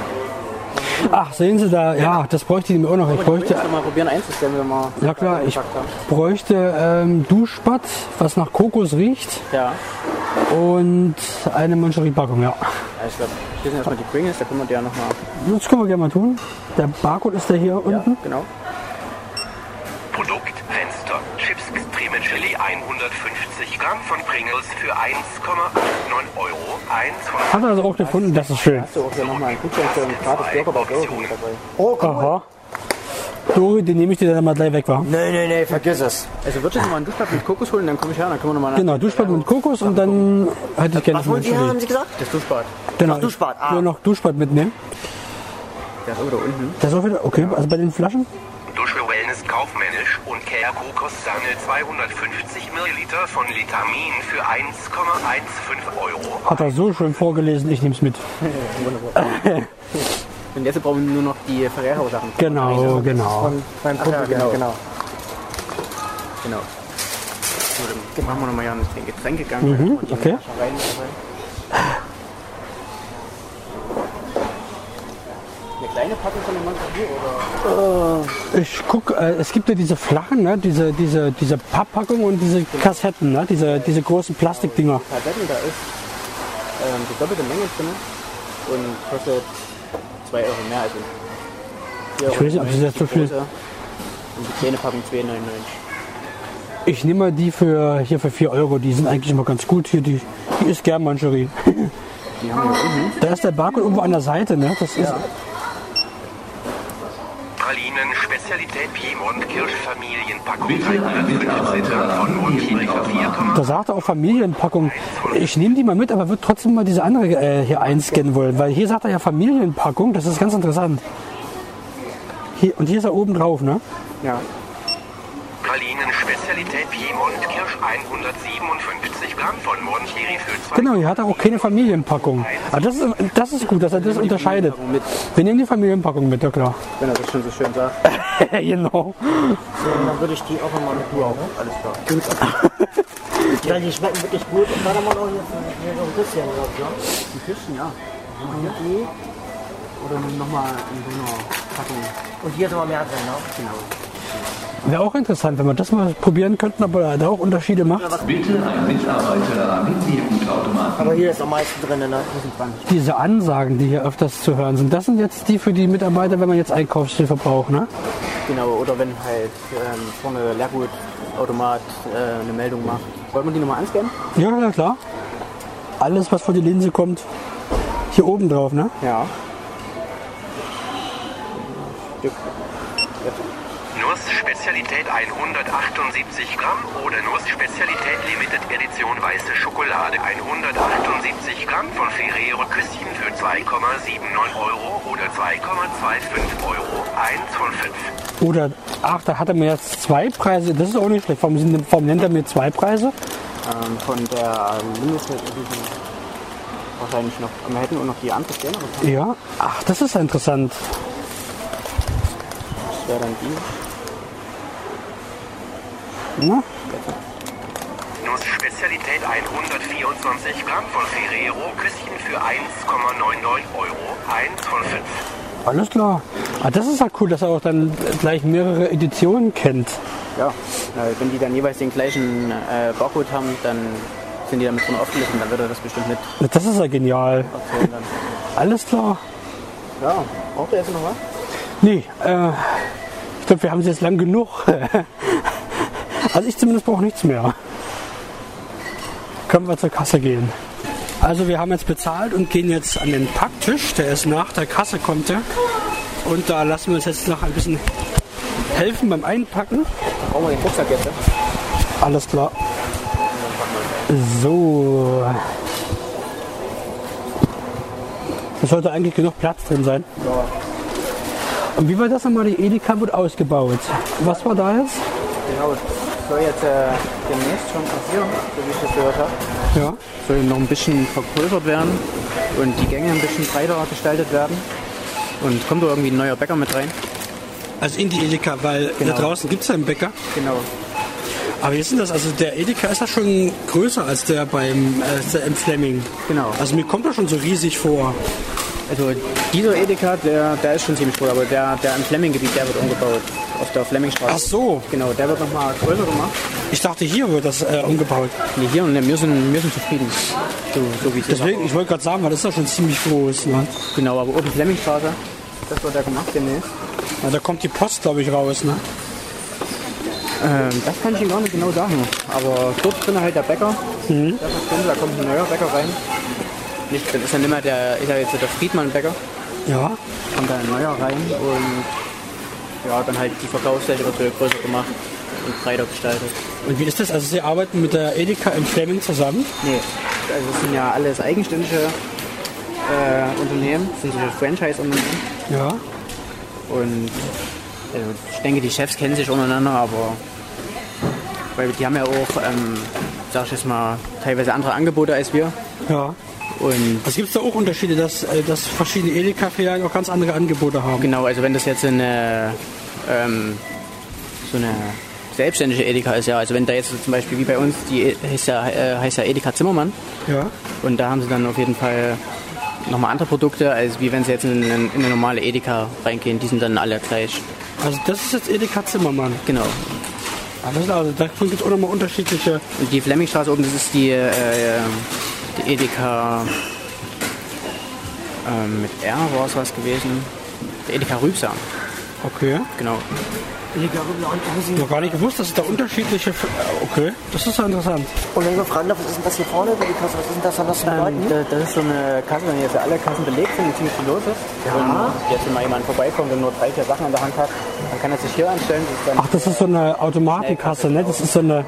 Ach, sehen Sie da, ja, das bräuchte ich mir auch noch. Ich bräuchte mal probieren einzustellen, wenn wir. Ja klar, ich bräuchte Duschbad, was nach Kokos riecht. Ja. Und eine Moncherie-Packung, ja. Ich glaube, hier sind erstmal die Pringles, da können wir die ja nochmal. Das können wir gerne mal tun. Der Barcode ist der hier unten. Ja, genau. Produktfenster. Chips Extreme Chili 150 Gramm von Pringles für 1,89 €. Hat er also auch gefunden, das ist schön. Hast du auch hier nochmal einen Gutschein für einen gratis Burger bei Dori mit dabei? Oh, cool. Aha. Dori, den nehme ich dir dann mal gleich weg, wa? Nee, nee, nee, vergiss es. Also würdest du jetzt mal einen Duschbad mit Kokos holen, dann komme ich her, dann können wir nochmal. Genau, Duschbad mit Kokos und dann hätte ich gerne. Was wollen Sie haben Sie gesagt? Das Duschbad. Genau, Duschbad. Ich will noch Duschbad mitnehmen. Der ist auch wieder unten. Der ist auch wieder, okay, also bei den Flaschen? Dusche Wellness kaufmännisch und Care Kokos Sahne 250 ml von Litamin für 1,15 €. Hat er so schön vorgelesen, ich nehme es mit. Und jetzt brauchen wir nur noch die Ferrero Sachen. Genau, genau. Beim Kumpel, ja, genau. Genau. Genau. So, dann machen wir nochmal einen Getränkegang. Mhm, okay. Kleine Packung von der Moncherie, oder? Ich gucke, es gibt ja diese flachen, ne? diese Papppackung und diese Kassetten, ne? diese großen Plastikdinger. Kassetten, da ist die doppelte Menge drin und kostet 2 € mehr. Also 4 €. Ich weiß nicht, ob das jetzt so viel ist. Und die kleine Packung 2,99 €. Ich nehme mal die hier für 4 €, die sind eigentlich immer ganz gut. Hier, die ist gern Moncherie. Da ist der Barcode irgendwo an der Seite, ne? Das ist. Ja. Pralinen Spezialität Piemont Kirschfamilienpackung. Da sagt er auch Familienpackung. Ich nehme die mal mit, aber würde trotzdem mal diese andere hier einscannen wollen, weil hier sagt er ja Familienpackung, das ist ganz interessant. Hier, und hier ist er oben drauf, ne? Ja. Pralinen Spezialität Piemont Kirsch 157 Gramm von Moncherie für 2. Genau, hier hat er auch keine Familienpackung. Aber das ist gut, dass er das unterscheidet. Wir nehmen die Familienpackung mit, ja klar. Wenn er das schon so schön sagt. Genau. So, dann würde ich die auch nochmal mit drauf. Alles klar. Gut. Ja, die schmecken wirklich gut. Und dann haben wir noch hier so ein bisschen, glaube ich, ja? Die Küchen, ja. Mhm. Oder nochmal in so einer Packung. Und hier sind wir mehr drin, ne? Genau. Wäre auch interessant, wenn wir das mal probieren könnten, aber da auch Unterschiede macht. Bitte ein Mitarbeiter mit Biergutautomaten. Aber hier ist am meisten drin, ne? Diese Ansagen, die hier öfters zu hören sind, das sind jetzt die für die Mitarbeiter, wenn man jetzt Einkaufshilfe braucht, ne? Genau, oder wenn halt vorne Leergutautomat eine Meldung macht. Wollen wir die nochmal anscannen? Ja, na klar. Alles, was vor die Linse kommt, hier oben drauf, ne? Ja. Stück. Nussspezialität 178 Gramm oder Nussspezialität Limited Edition weiße Schokolade 178 Gramm von Ferrero Küsschen für 2,79 € oder 2,25 €, 1 von 5. Oder, ach, da hat er mir jetzt 2 Preise, das ist auch nicht schlecht. Warum nennt er mir 2 Preise? Von der Limited Edition wahrscheinlich noch, wir hätten auch noch die andere Sterne. Ja, ach, das ist ja interessant. Ja, dann die. Ja. Nussspezialität 124 Gramm von Ferrero Küsschen für 1,99 €, 1 von 5. Alles klar. Ah, das ist ja cool, dass er auch dann gleich mehrere Editionen kennt. Ja, wenn die dann jeweils den gleichen Barcode haben, dann sind die damit schon aufgelistet und dann wird er das bestimmt mit. Das ist ja genial. Okay, dann. Alles klar. Ja, braucht er erst noch was? Nee, ich glaube, wir haben sie jetzt lang genug. Also ich zumindest brauche nichts mehr. können wir zur Kasse gehen. Also wir haben jetzt bezahlt und gehen jetzt an den Packtisch, der ist nach der Kasse, kommt der. Und da lassen wir uns jetzt noch ein bisschen helfen beim Einpacken. Brauchen wir den Rucksack jetzt? Alles klar. So. Da sollte eigentlich genug Platz drin sein. Und wie war das nochmal? Die Edeka wird ausgebaut. Was war da jetzt? Genau, das soll jetzt demnächst schon passieren, so wie ich das gehört habe. Ja. Soll noch ein bisschen vergrößert werden und die Gänge ein bisschen breiter gestaltet werden. Und kommt da irgendwie ein neuer Bäcker mit rein? Also in die Edeka, weil genau. Da draußen gibt es ja einen Bäcker. Genau. Aber wie ist denn das? Also der Edeka ist ja schon größer als der beim im Flemming. Genau. Also mir kommt das schon so riesig vor. Also dieser Edeka, der ist schon ziemlich groß, aber der im Flemming-Gebiet, der wird umgebaut. Auf der Flemmingstraße. Ach so. Genau, der wird nochmal größer gemacht. Ich dachte, hier wird das umgebaut. Nee, hier und wir sind zufrieden. So wie es deswegen, ist. Ich wollte gerade sagen, weil das ist ja schon ziemlich groß. Ne? Genau, aber oben Flemmingstraße, das wird ja gemacht demnächst. Na, da kommt die Post, glaube ich, raus, ne? Das kann ich Ihnen gar nicht genau sagen. Aber dort drin halt der Bäcker. Mhm. Da kommt ein neuer Bäcker rein. Nicht drin, ist ja nicht mehr der Friedmann-Bäcker. Ja. Kommt da ein neuer rein und ja, dann halt die Verkaufsseite wird größer gemacht und breiter gestaltet. Und wie ist das? Also Sie arbeiten mit der Edeka im Flemming zusammen? Nee, also es sind ja alles eigenständige Unternehmen, sind so Franchise-Unternehmen. Ja. Und also ich denke, die Chefs kennen sich untereinander, aber weil die haben ja auch, sag ich jetzt mal, teilweise andere Angebote als wir. Ja. Und es gibt da auch Unterschiede, dass verschiedene Edeka-Filialen auch ganz andere Angebote haben. Genau, also wenn das jetzt so eine selbstständige Edeka ist, ja, also wenn da jetzt so zum Beispiel wie bei uns, die heißt ja Edeka Zimmermann. Ja. Und da haben sie dann auf jeden Fall nochmal andere Produkte, als wie wenn sie jetzt in eine normale Edeka reingehen, die sind dann alle gleich. Also das ist jetzt Edeka Zimmermann? Genau. Also da gibt es auch nochmal unterschiedliche... Und die Flemmingstraße oben, das ist die Edeka mit R war es was gewesen. Der Edeka Rübsam. Okay. Genau. Ich habe gar nicht gewusst, dass es da unterschiedliche... Okay, das ist ja interessant. Und wenn wir fragen, was ist denn das hier vorne über die Kasse? Was ist denn das? Was das ist so eine Kasse, wenn jetzt alle Kassen belegt sind und ziemlich viel los ist. Ja. Und jetzt, wenn mal jemand vorbeikommt und nur 3-4 Sachen in der Hand hat, dann kann er sich hier anstellen. Das dann das ist so eine Automatikkasse, ne? Das ist so eine...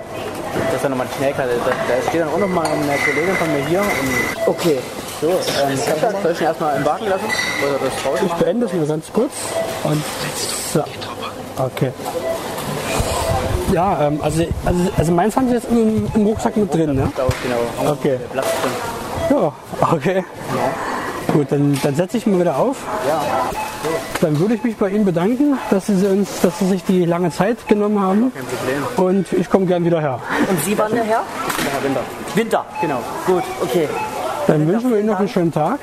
Das ist dann nochmal eine Schnellkarte. Da steht dann auch nochmal eine Kollegin von mir hier. Und okay. So, soll ich ihn erstmal im Wagen lassen? Oder das ich beende es nur ganz kurz. Und so. Okay. Ja, also meins haben Sie jetzt im Rucksack mit drin, ne? Genau. Okay. Ja, okay. Ja. Gut, dann setze ich mal wieder auf. Ja. Dann würde ich mich bei Ihnen bedanken, dass Sie sich die lange Zeit genommen haben. Kein Problem. Und ich komme gern wieder her. Und Sie waren der Herr? Ja, Winter, genau. Gut, okay. Dann wünschen wir Ihnen noch einen schönen Tag.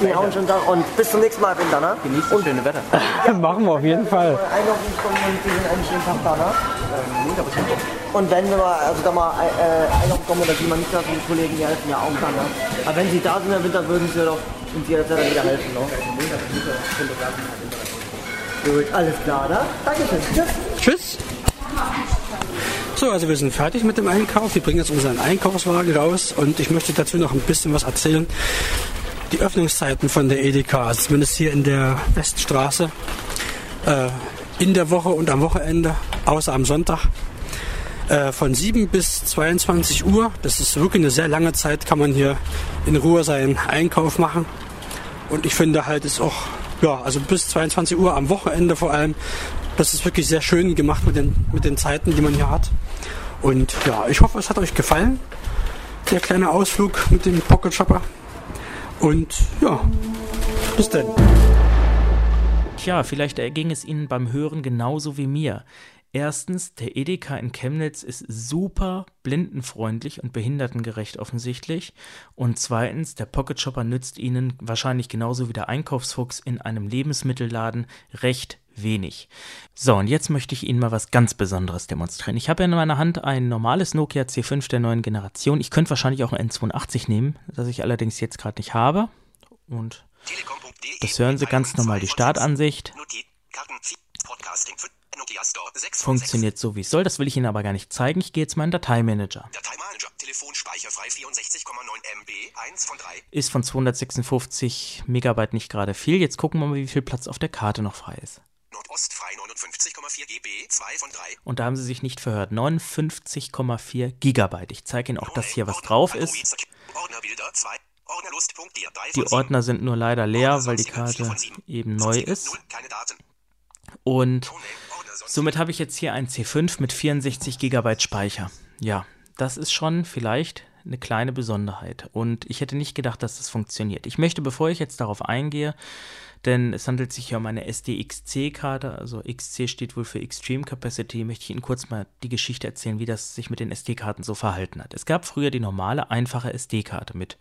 Wir haben schon da und bis zum nächsten Mal, Winter, ne? Genießt das schöne Wetter. Ja, machen wir auf jeden Fall. Und wenn wir mal einlaufen kommen oder die man nicht da sind, die Kollegen, die helfen ja auch dann, ne? Aber wenn sie da sind im Winter, würden sie doch uns jederzeit dann wieder helfen, ne? Gut, alles klar, ne? Dankeschön. Tschüss. So, also wir sind fertig mit dem Einkauf. Wir bringen jetzt unseren Einkaufswagen raus und ich möchte dazu noch ein bisschen was erzählen. Die Öffnungszeiten von der Edeka, also zumindest hier in der Weststraße, in der Woche und am Wochenende, außer am Sonntag, von 7 bis 22 Uhr. Das ist wirklich eine sehr lange Zeit, kann man hier in Ruhe seinen Einkauf machen. Und ich finde halt, ist auch, ja, also bis 22 Uhr am Wochenende vor allem, das ist wirklich sehr schön gemacht mit den Zeiten, die man hier hat. Und ja, ich hoffe, es hat euch gefallen, der kleine Ausflug mit dem PocketShopper. Und ja, bis dann. Tja, vielleicht erging es Ihnen beim Hören genauso wie mir. Erstens, der Edeka in Chemnitz ist super blindenfreundlich und behindertengerecht offensichtlich. Und zweitens, der PocketShopper nützt Ihnen wahrscheinlich genauso wie der Einkaufsfuchs in einem Lebensmittelladen recht wenig. So, und jetzt möchte ich Ihnen mal was ganz Besonderes demonstrieren. Ich habe in meiner Hand ein normales Nokia C5 der neuen Generation. Ich könnte wahrscheinlich auch ein N82 nehmen, das ich allerdings jetzt gerade nicht habe. Und das hören Sie ganz normal, die Startansicht. Funktioniert so wie es soll, das will ich Ihnen aber gar nicht zeigen. Ich gehe jetzt mal in Dateimanager. Dateimanager, Telefonspeicher frei 64,9 MB, 1 von 3. Ist von 256 Megabyte nicht gerade viel. Jetzt gucken wir mal, wie viel Platz auf der Karte noch frei ist. Nordost frei 59,4 GB, 2 von 3. Und da haben Sie sich nicht verhört. 59,4 Gigabyte. Ich zeige Ihnen auch, dass hier was drauf ist. Ordnerbilder 2. Die Ordner sind nur leider leer, weil die Karte eben neu ist. Und somit habe ich jetzt hier ein C5 mit 64 GB Speicher. Ja, das ist schon vielleicht eine kleine Besonderheit. Und ich hätte nicht gedacht, dass das funktioniert. Ich möchte, bevor ich jetzt darauf eingehe, denn es handelt sich hier um eine SDXC-Karte, also XC steht wohl für Extreme Capacity, möchte ich Ihnen kurz mal die Geschichte erzählen, wie das sich mit den SD-Karten so verhalten hat. Es gab früher die normale, einfache SD-Karte mit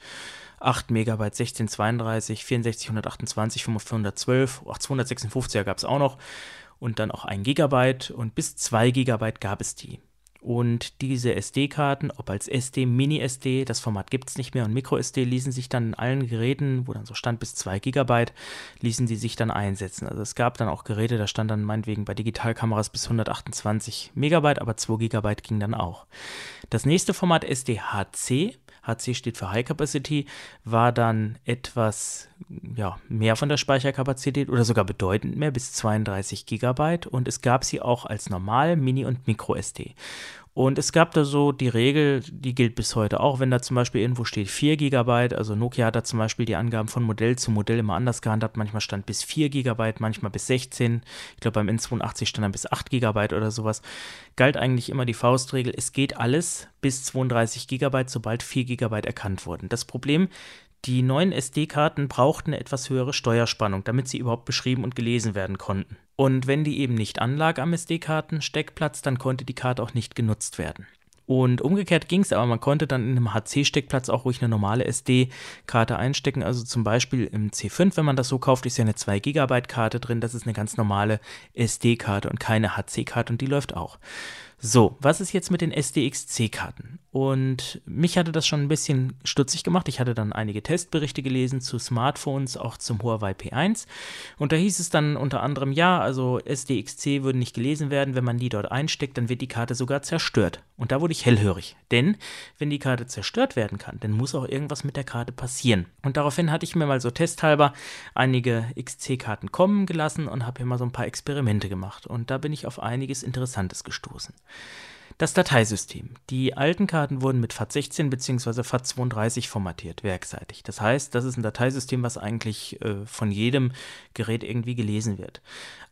8 MB, 1632, 64, 128, 512, 256er gab es auch noch und dann auch 1 GB und bis 2 GB gab es die. Und diese SD-Karten, ob als SD, Mini-SD, das Format gibt es nicht mehr, und Micro-SD ließen sich dann in allen Geräten, wo dann so stand bis 2 GB, ließen sie sich dann einsetzen. Also es gab dann auch Geräte, da stand dann meinetwegen bei Digitalkameras bis 128 MB, aber 2 GB ging dann auch. Das nächste Format SDHC, HC steht für High Capacity, war dann etwas mehr von der Speicherkapazität oder sogar bedeutend mehr, bis 32 GB, und es gab sie auch als normal, Mini- und Micro-SD. Und es gab da so die Regel, die gilt bis heute auch, wenn da zum Beispiel irgendwo steht 4 GB, also Nokia hat da zum Beispiel die Angaben von Modell zu Modell immer anders gehandhabt, manchmal stand bis 4 GB, manchmal bis 16, ich glaube beim N82 stand dann bis 8 GB oder sowas, galt eigentlich immer die Faustregel, es geht alles bis 32 GB, sobald 4 GB erkannt wurden. Das Problem, die neuen SD-Karten brauchten eine etwas höhere Steuerspannung, damit sie überhaupt beschrieben und gelesen werden konnten. Und wenn die eben nicht anlag am SD-Karten-Steckplatz, dann konnte die Karte auch nicht genutzt werden. Und umgekehrt ging es, aber man konnte dann in einem HC-Steckplatz auch ruhig eine normale SD-Karte einstecken. Also zum Beispiel im C5, wenn man das so kauft, ist ja eine 2 GB Karte drin. Das ist eine ganz normale SD-Karte und keine HC-Karte und die läuft auch. So, was ist jetzt mit den SDXC-Karten? Und mich hatte das schon ein bisschen stutzig gemacht. Ich hatte dann einige Testberichte gelesen zu Smartphones, auch zum Huawei P1. Und da hieß es dann unter anderem, ja, also SDXC würden nicht gelesen werden. Wenn man die dort einsteckt, dann wird die Karte sogar zerstört. Und da wurde ich hellhörig. Denn wenn die Karte zerstört werden kann, dann muss auch irgendwas mit der Karte passieren. Und daraufhin hatte ich mir mal so testhalber einige XC-Karten kommen gelassen und habe hier mal so ein paar Experimente gemacht. Und da bin ich auf einiges Interessantes gestoßen. Das Dateisystem. Die alten Karten wurden mit FAT16 bzw. FAT32 formatiert, werkseitig. Das heißt, das ist ein Dateisystem, was eigentlich von jedem Gerät irgendwie gelesen wird.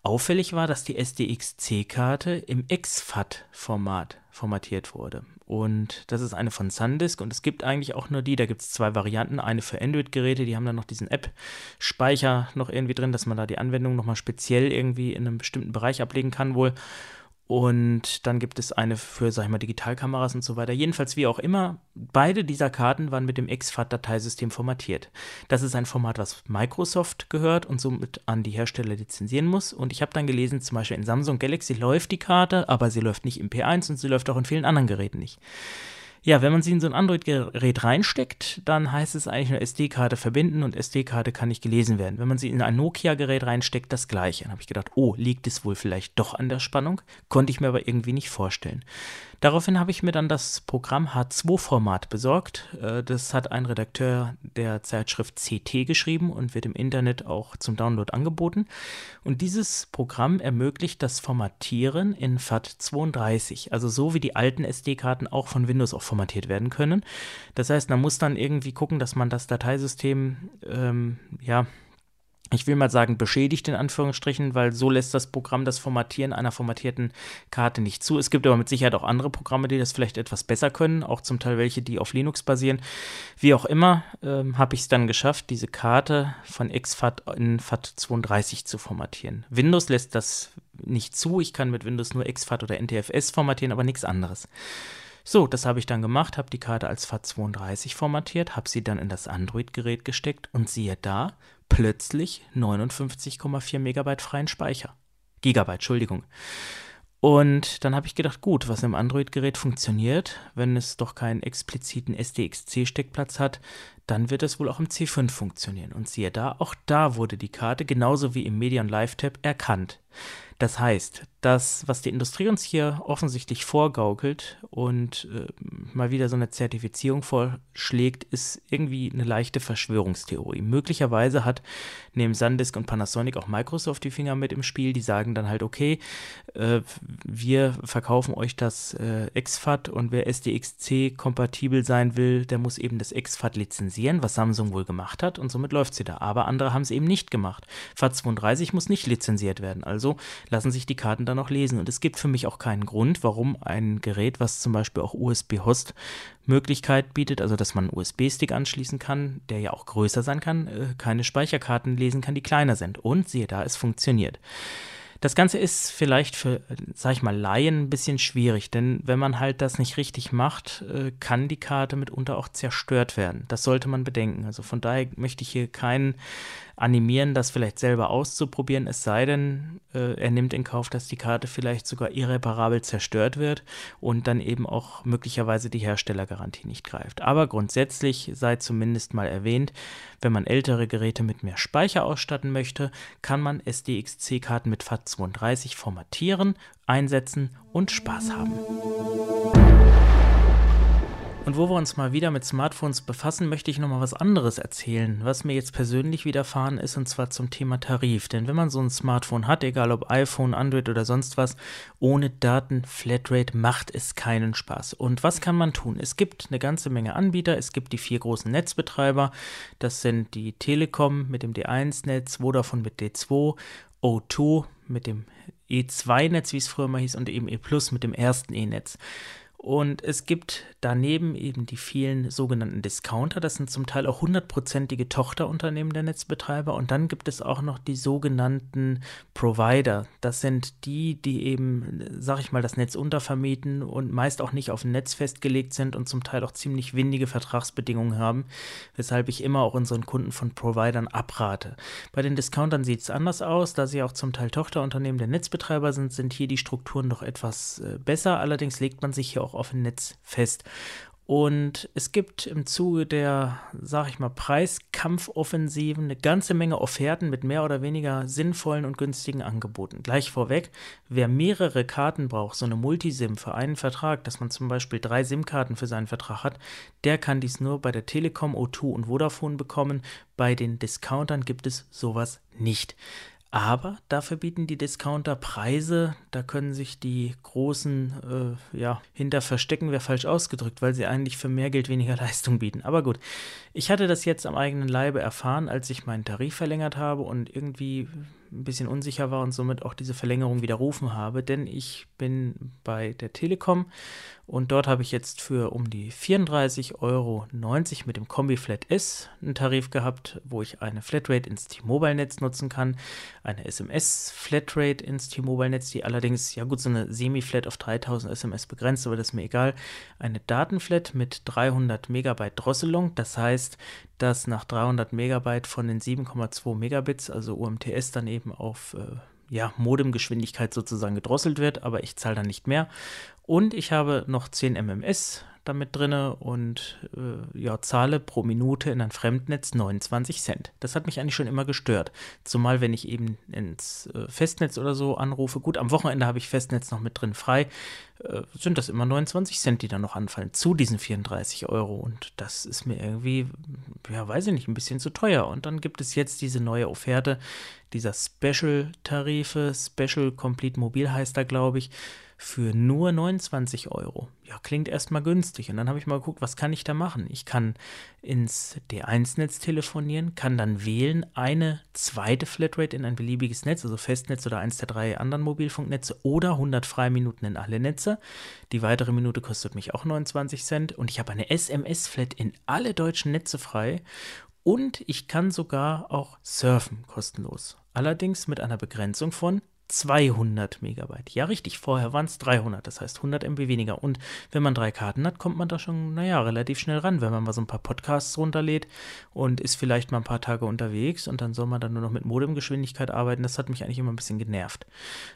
Auffällig war, dass die SDXC-Karte im exFAT-Format formatiert wurde. Und das ist eine von SanDisk und es gibt eigentlich auch nur die. Da gibt es zwei Varianten, eine für Android-Geräte, die haben dann noch diesen App-Speicher noch irgendwie drin, dass man da die Anwendung nochmal speziell irgendwie in einem bestimmten Bereich ablegen kann wohl. Und dann gibt es eine für, sag ich mal, Digitalkameras und so weiter. Jedenfalls wie auch immer, beide dieser Karten waren mit dem exFAT-Dateisystem formatiert. Das ist ein Format, was Microsoft gehört und somit an die Hersteller lizenzieren muss. Und ich habe dann gelesen, zum Beispiel in Samsung Galaxy läuft die Karte, aber sie läuft nicht im P1 und sie läuft auch in vielen anderen Geräten nicht. Ja, wenn man sie in so ein Android-Gerät reinsteckt, dann heißt es eigentlich nur SD-Karte verbinden und SD-Karte kann nicht gelesen werden. Wenn man sie in ein Nokia-Gerät reinsteckt, das gleiche. Dann habe ich gedacht, oh, liegt es wohl vielleicht doch an der Spannung? Konnte ich mir aber irgendwie nicht vorstellen. Daraufhin habe ich mir dann das Programm H2-Format besorgt. Das hat ein Redakteur der Zeitschrift CT geschrieben und wird im Internet auch zum Download angeboten. Und dieses Programm ermöglicht das Formatieren in FAT32, also so wie die alten SD-Karten auch von Windows auch formatiert werden können. Das heißt, man muss dann irgendwie gucken, dass man das Dateisystem, ich will mal sagen, beschädigt in Anführungsstrichen, weil so lässt das Programm das Formatieren einer formatierten Karte nicht zu. Es gibt aber mit Sicherheit auch andere Programme, die das vielleicht etwas besser können, auch zum Teil welche, die auf Linux basieren. Wie auch immer, habe ich es dann geschafft, diese Karte von exFAT in FAT32 zu formatieren. Windows lässt das nicht zu. Ich kann mit Windows nur exFAT oder NTFS formatieren, aber nichts anderes. So, das habe ich dann gemacht, habe die Karte als FAT32 formatiert, habe sie dann in das Android-Gerät gesteckt und siehe da, plötzlich 59,4 Megabyte freien Speicher. Gigabyte, Entschuldigung. Und dann habe ich gedacht, gut, was im Android-Gerät funktioniert, wenn es doch keinen expliziten SDXC-Steckplatz hat, dann wird es wohl auch im C5 funktionieren. Und siehe da, auch da wurde die Karte, genauso wie im Media- und Live-Tab, erkannt. Das heißt, das, was die Industrie uns hier offensichtlich vorgaukelt und mal wieder so eine Zertifizierung vorschlägt, ist irgendwie eine leichte Verschwörungstheorie. Möglicherweise hat neben SanDisk und Panasonic auch Microsoft die Finger mit im Spiel. Die sagen dann halt, okay, wir verkaufen euch das exFAT und wer SDXC-kompatibel sein will, der muss eben das exFAT lizenzieren, was Samsung wohl gemacht hat und somit läuft sie da. Aber andere haben es eben nicht gemacht. FAT32 muss nicht lizenziert werden, also lassen sich die Karten dann noch lesen. Und es gibt für mich auch keinen Grund, warum ein Gerät, was zum Beispiel auch USB-Host-Möglichkeit bietet, also dass man einen USB-Stick anschließen kann, der ja auch größer sein kann, keine Speicherkarten lesen kann, die kleiner sind. Und siehe da, es funktioniert. Das Ganze ist vielleicht für, sag ich mal, Laien ein bisschen schwierig, denn wenn man halt das nicht richtig macht, kann die Karte mitunter auch zerstört werden. Das sollte man bedenken. Also von daher möchte ich hier keinen animieren, das vielleicht selber auszuprobieren, es sei denn, er nimmt in Kauf, dass die Karte vielleicht sogar irreparabel zerstört wird und dann eben auch möglicherweise die Herstellergarantie nicht greift. Aber grundsätzlich sei zumindest mal erwähnt, wenn man ältere Geräte mit mehr Speicher ausstatten möchte, kann man SDXC-Karten mit FAT32 formatieren, einsetzen und Spaß haben. Und wo wir uns mal wieder mit Smartphones befassen, möchte ich nochmal was anderes erzählen, was mir jetzt persönlich widerfahren ist, und zwar zum Thema Tarif. Denn wenn man so ein Smartphone hat, egal ob iPhone, Android oder sonst was, ohne Daten-Flatrate macht es keinen Spaß. Und was kann man tun? Es gibt eine ganze Menge Anbieter, es gibt die 4 großen Netzbetreiber, das sind die Telekom mit dem D1-Netz, Vodafone mit D2, O2 mit dem E2-Netz, wie es früher mal hieß, und eben E-Plus mit dem ersten E-Netz. Und es gibt daneben eben die vielen sogenannten Discounter, das sind zum Teil auch 100%ige Tochterunternehmen der Netzbetreiber. Und dann gibt es auch noch die sogenannten Provider. Das sind die, die eben, sag ich mal, das Netz untervermieten und meist auch nicht auf ein Netz festgelegt sind und zum Teil auch ziemlich windige Vertragsbedingungen haben, weshalb ich immer auch unseren Kunden von Providern abrate. Bei den Discountern sieht es anders aus, da sie auch zum Teil Tochterunternehmen der Netzbetreiber sind, sind hier die Strukturen doch etwas besser. Allerdings legt man sich hier auch auf dem Netz fest. Und es gibt im Zuge der, sag ich mal, Preiskampfoffensiven eine ganze Menge Offerten mit mehr oder weniger sinnvollen und günstigen Angeboten. Gleich vorweg, wer mehrere Karten braucht, so eine Multisim für einen Vertrag, dass man zum Beispiel 3 SIM-Karten für seinen Vertrag hat, der kann dies nur bei der Telekom, O2 und Vodafone bekommen. Bei den Discountern gibt es sowas nicht. Aber dafür bieten die Discounter Preise, da können sich die Großen hinter verstecken, wäre falsch ausgedrückt, weil sie eigentlich für mehr Geld weniger Leistung bieten. Aber gut, ich hatte das jetzt am eigenen Leibe erfahren, als ich meinen Tarif verlängert habe und irgendwie ein bisschen unsicher war und somit auch diese Verlängerung widerrufen habe, denn ich bin bei der Telekom und dort habe ich jetzt für um die 34,90 € mit dem Kombi Flat S einen Tarif gehabt, wo ich eine Flatrate ins T-Mobile-Netz nutzen kann, eine SMS-Flatrate ins T-Mobile-Netz, die allerdings, ja gut, so eine Semi-Flat auf 3000 SMS begrenzt, aber das ist mir egal, eine Datenflat mit 300 Megabyte Drosselung, das heißt, dass nach 300 Megabyte von den 7,2 Megabits, also UMTS, dann eben auf Modemgeschwindigkeit sozusagen gedrosselt wird, aber ich zahle dann nicht mehr. Und ich habe noch 10 MMS damit drin und zahle pro Minute in ein Fremdnetz 29 Cent. Das hat mich eigentlich schon immer gestört. Zumal, wenn ich eben ins Festnetz oder so anrufe, gut, am Wochenende habe ich Festnetz noch mit drin frei, sind das immer 29 Cent, die dann noch anfallen, zu diesen 34 €. Und das ist mir irgendwie, ein bisschen zu teuer. Und dann gibt es jetzt diese neue Offerte dieser Special-Tarife, Special Complete Mobil heißt da, glaube ich, für nur 29 €. Ja, klingt erstmal günstig. Und dann habe ich mal geguckt, was kann ich da machen? Ich kann ins D1-Netz telefonieren, kann dann wählen, eine zweite Flatrate in ein beliebiges Netz, also Festnetz oder eins der 3 anderen Mobilfunknetze oder 100 freie Minuten in alle Netze. Die weitere Minute kostet mich auch 29 Cent und ich habe eine SMS-Flat in alle deutschen Netze frei und ich kann sogar auch surfen kostenlos. Allerdings mit einer Begrenzung von 200 Megabyte. Ja, richtig, vorher waren es 300, das heißt 100 MB weniger. Und wenn man 3 Karten hat, kommt man da schon, relativ schnell ran, wenn man mal so ein paar Podcasts runterlädt und ist vielleicht mal ein paar Tage unterwegs und dann soll man dann nur noch mit Modemgeschwindigkeit arbeiten. Das hat mich eigentlich immer ein bisschen genervt.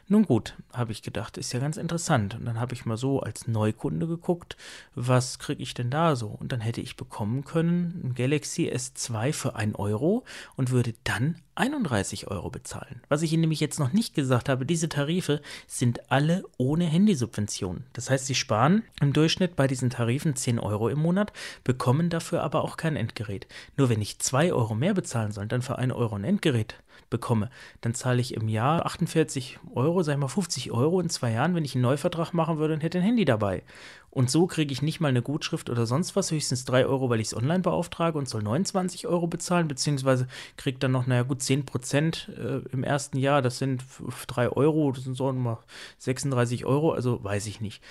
Nun gut, habe ich gedacht, ist ja ganz interessant. Und dann habe ich mal so als Neukunde geguckt, was kriege ich denn da so? Und dann hätte ich bekommen können, ein Galaxy S2 für 1 € und würde dann 31 € bezahlen. Was ich Ihnen nämlich jetzt noch nicht gesagt habe, diese Tarife sind alle ohne Handysubventionen. Das heißt, Sie sparen im Durchschnitt bei diesen Tarifen 10 € im Monat, bekommen dafür aber auch kein Endgerät. Nur wenn ich 2 € mehr bezahlen soll, dann für 1 € ein Endgerät bekomme, dann zahle ich im Jahr 48 €, sag ich mal 50 € in 2 Jahren, wenn ich einen Neuvertrag machen würde und hätte ein Handy dabei. Und so kriege ich nicht mal eine Gutschrift oder sonst was, höchstens 3 €, weil ich es online beauftrage und soll 29 € bezahlen, beziehungsweise kriege dann noch, naja gut, 10% im ersten Jahr, das sind 3 €, das sind so nochmal 36 €, also weiß ich nicht.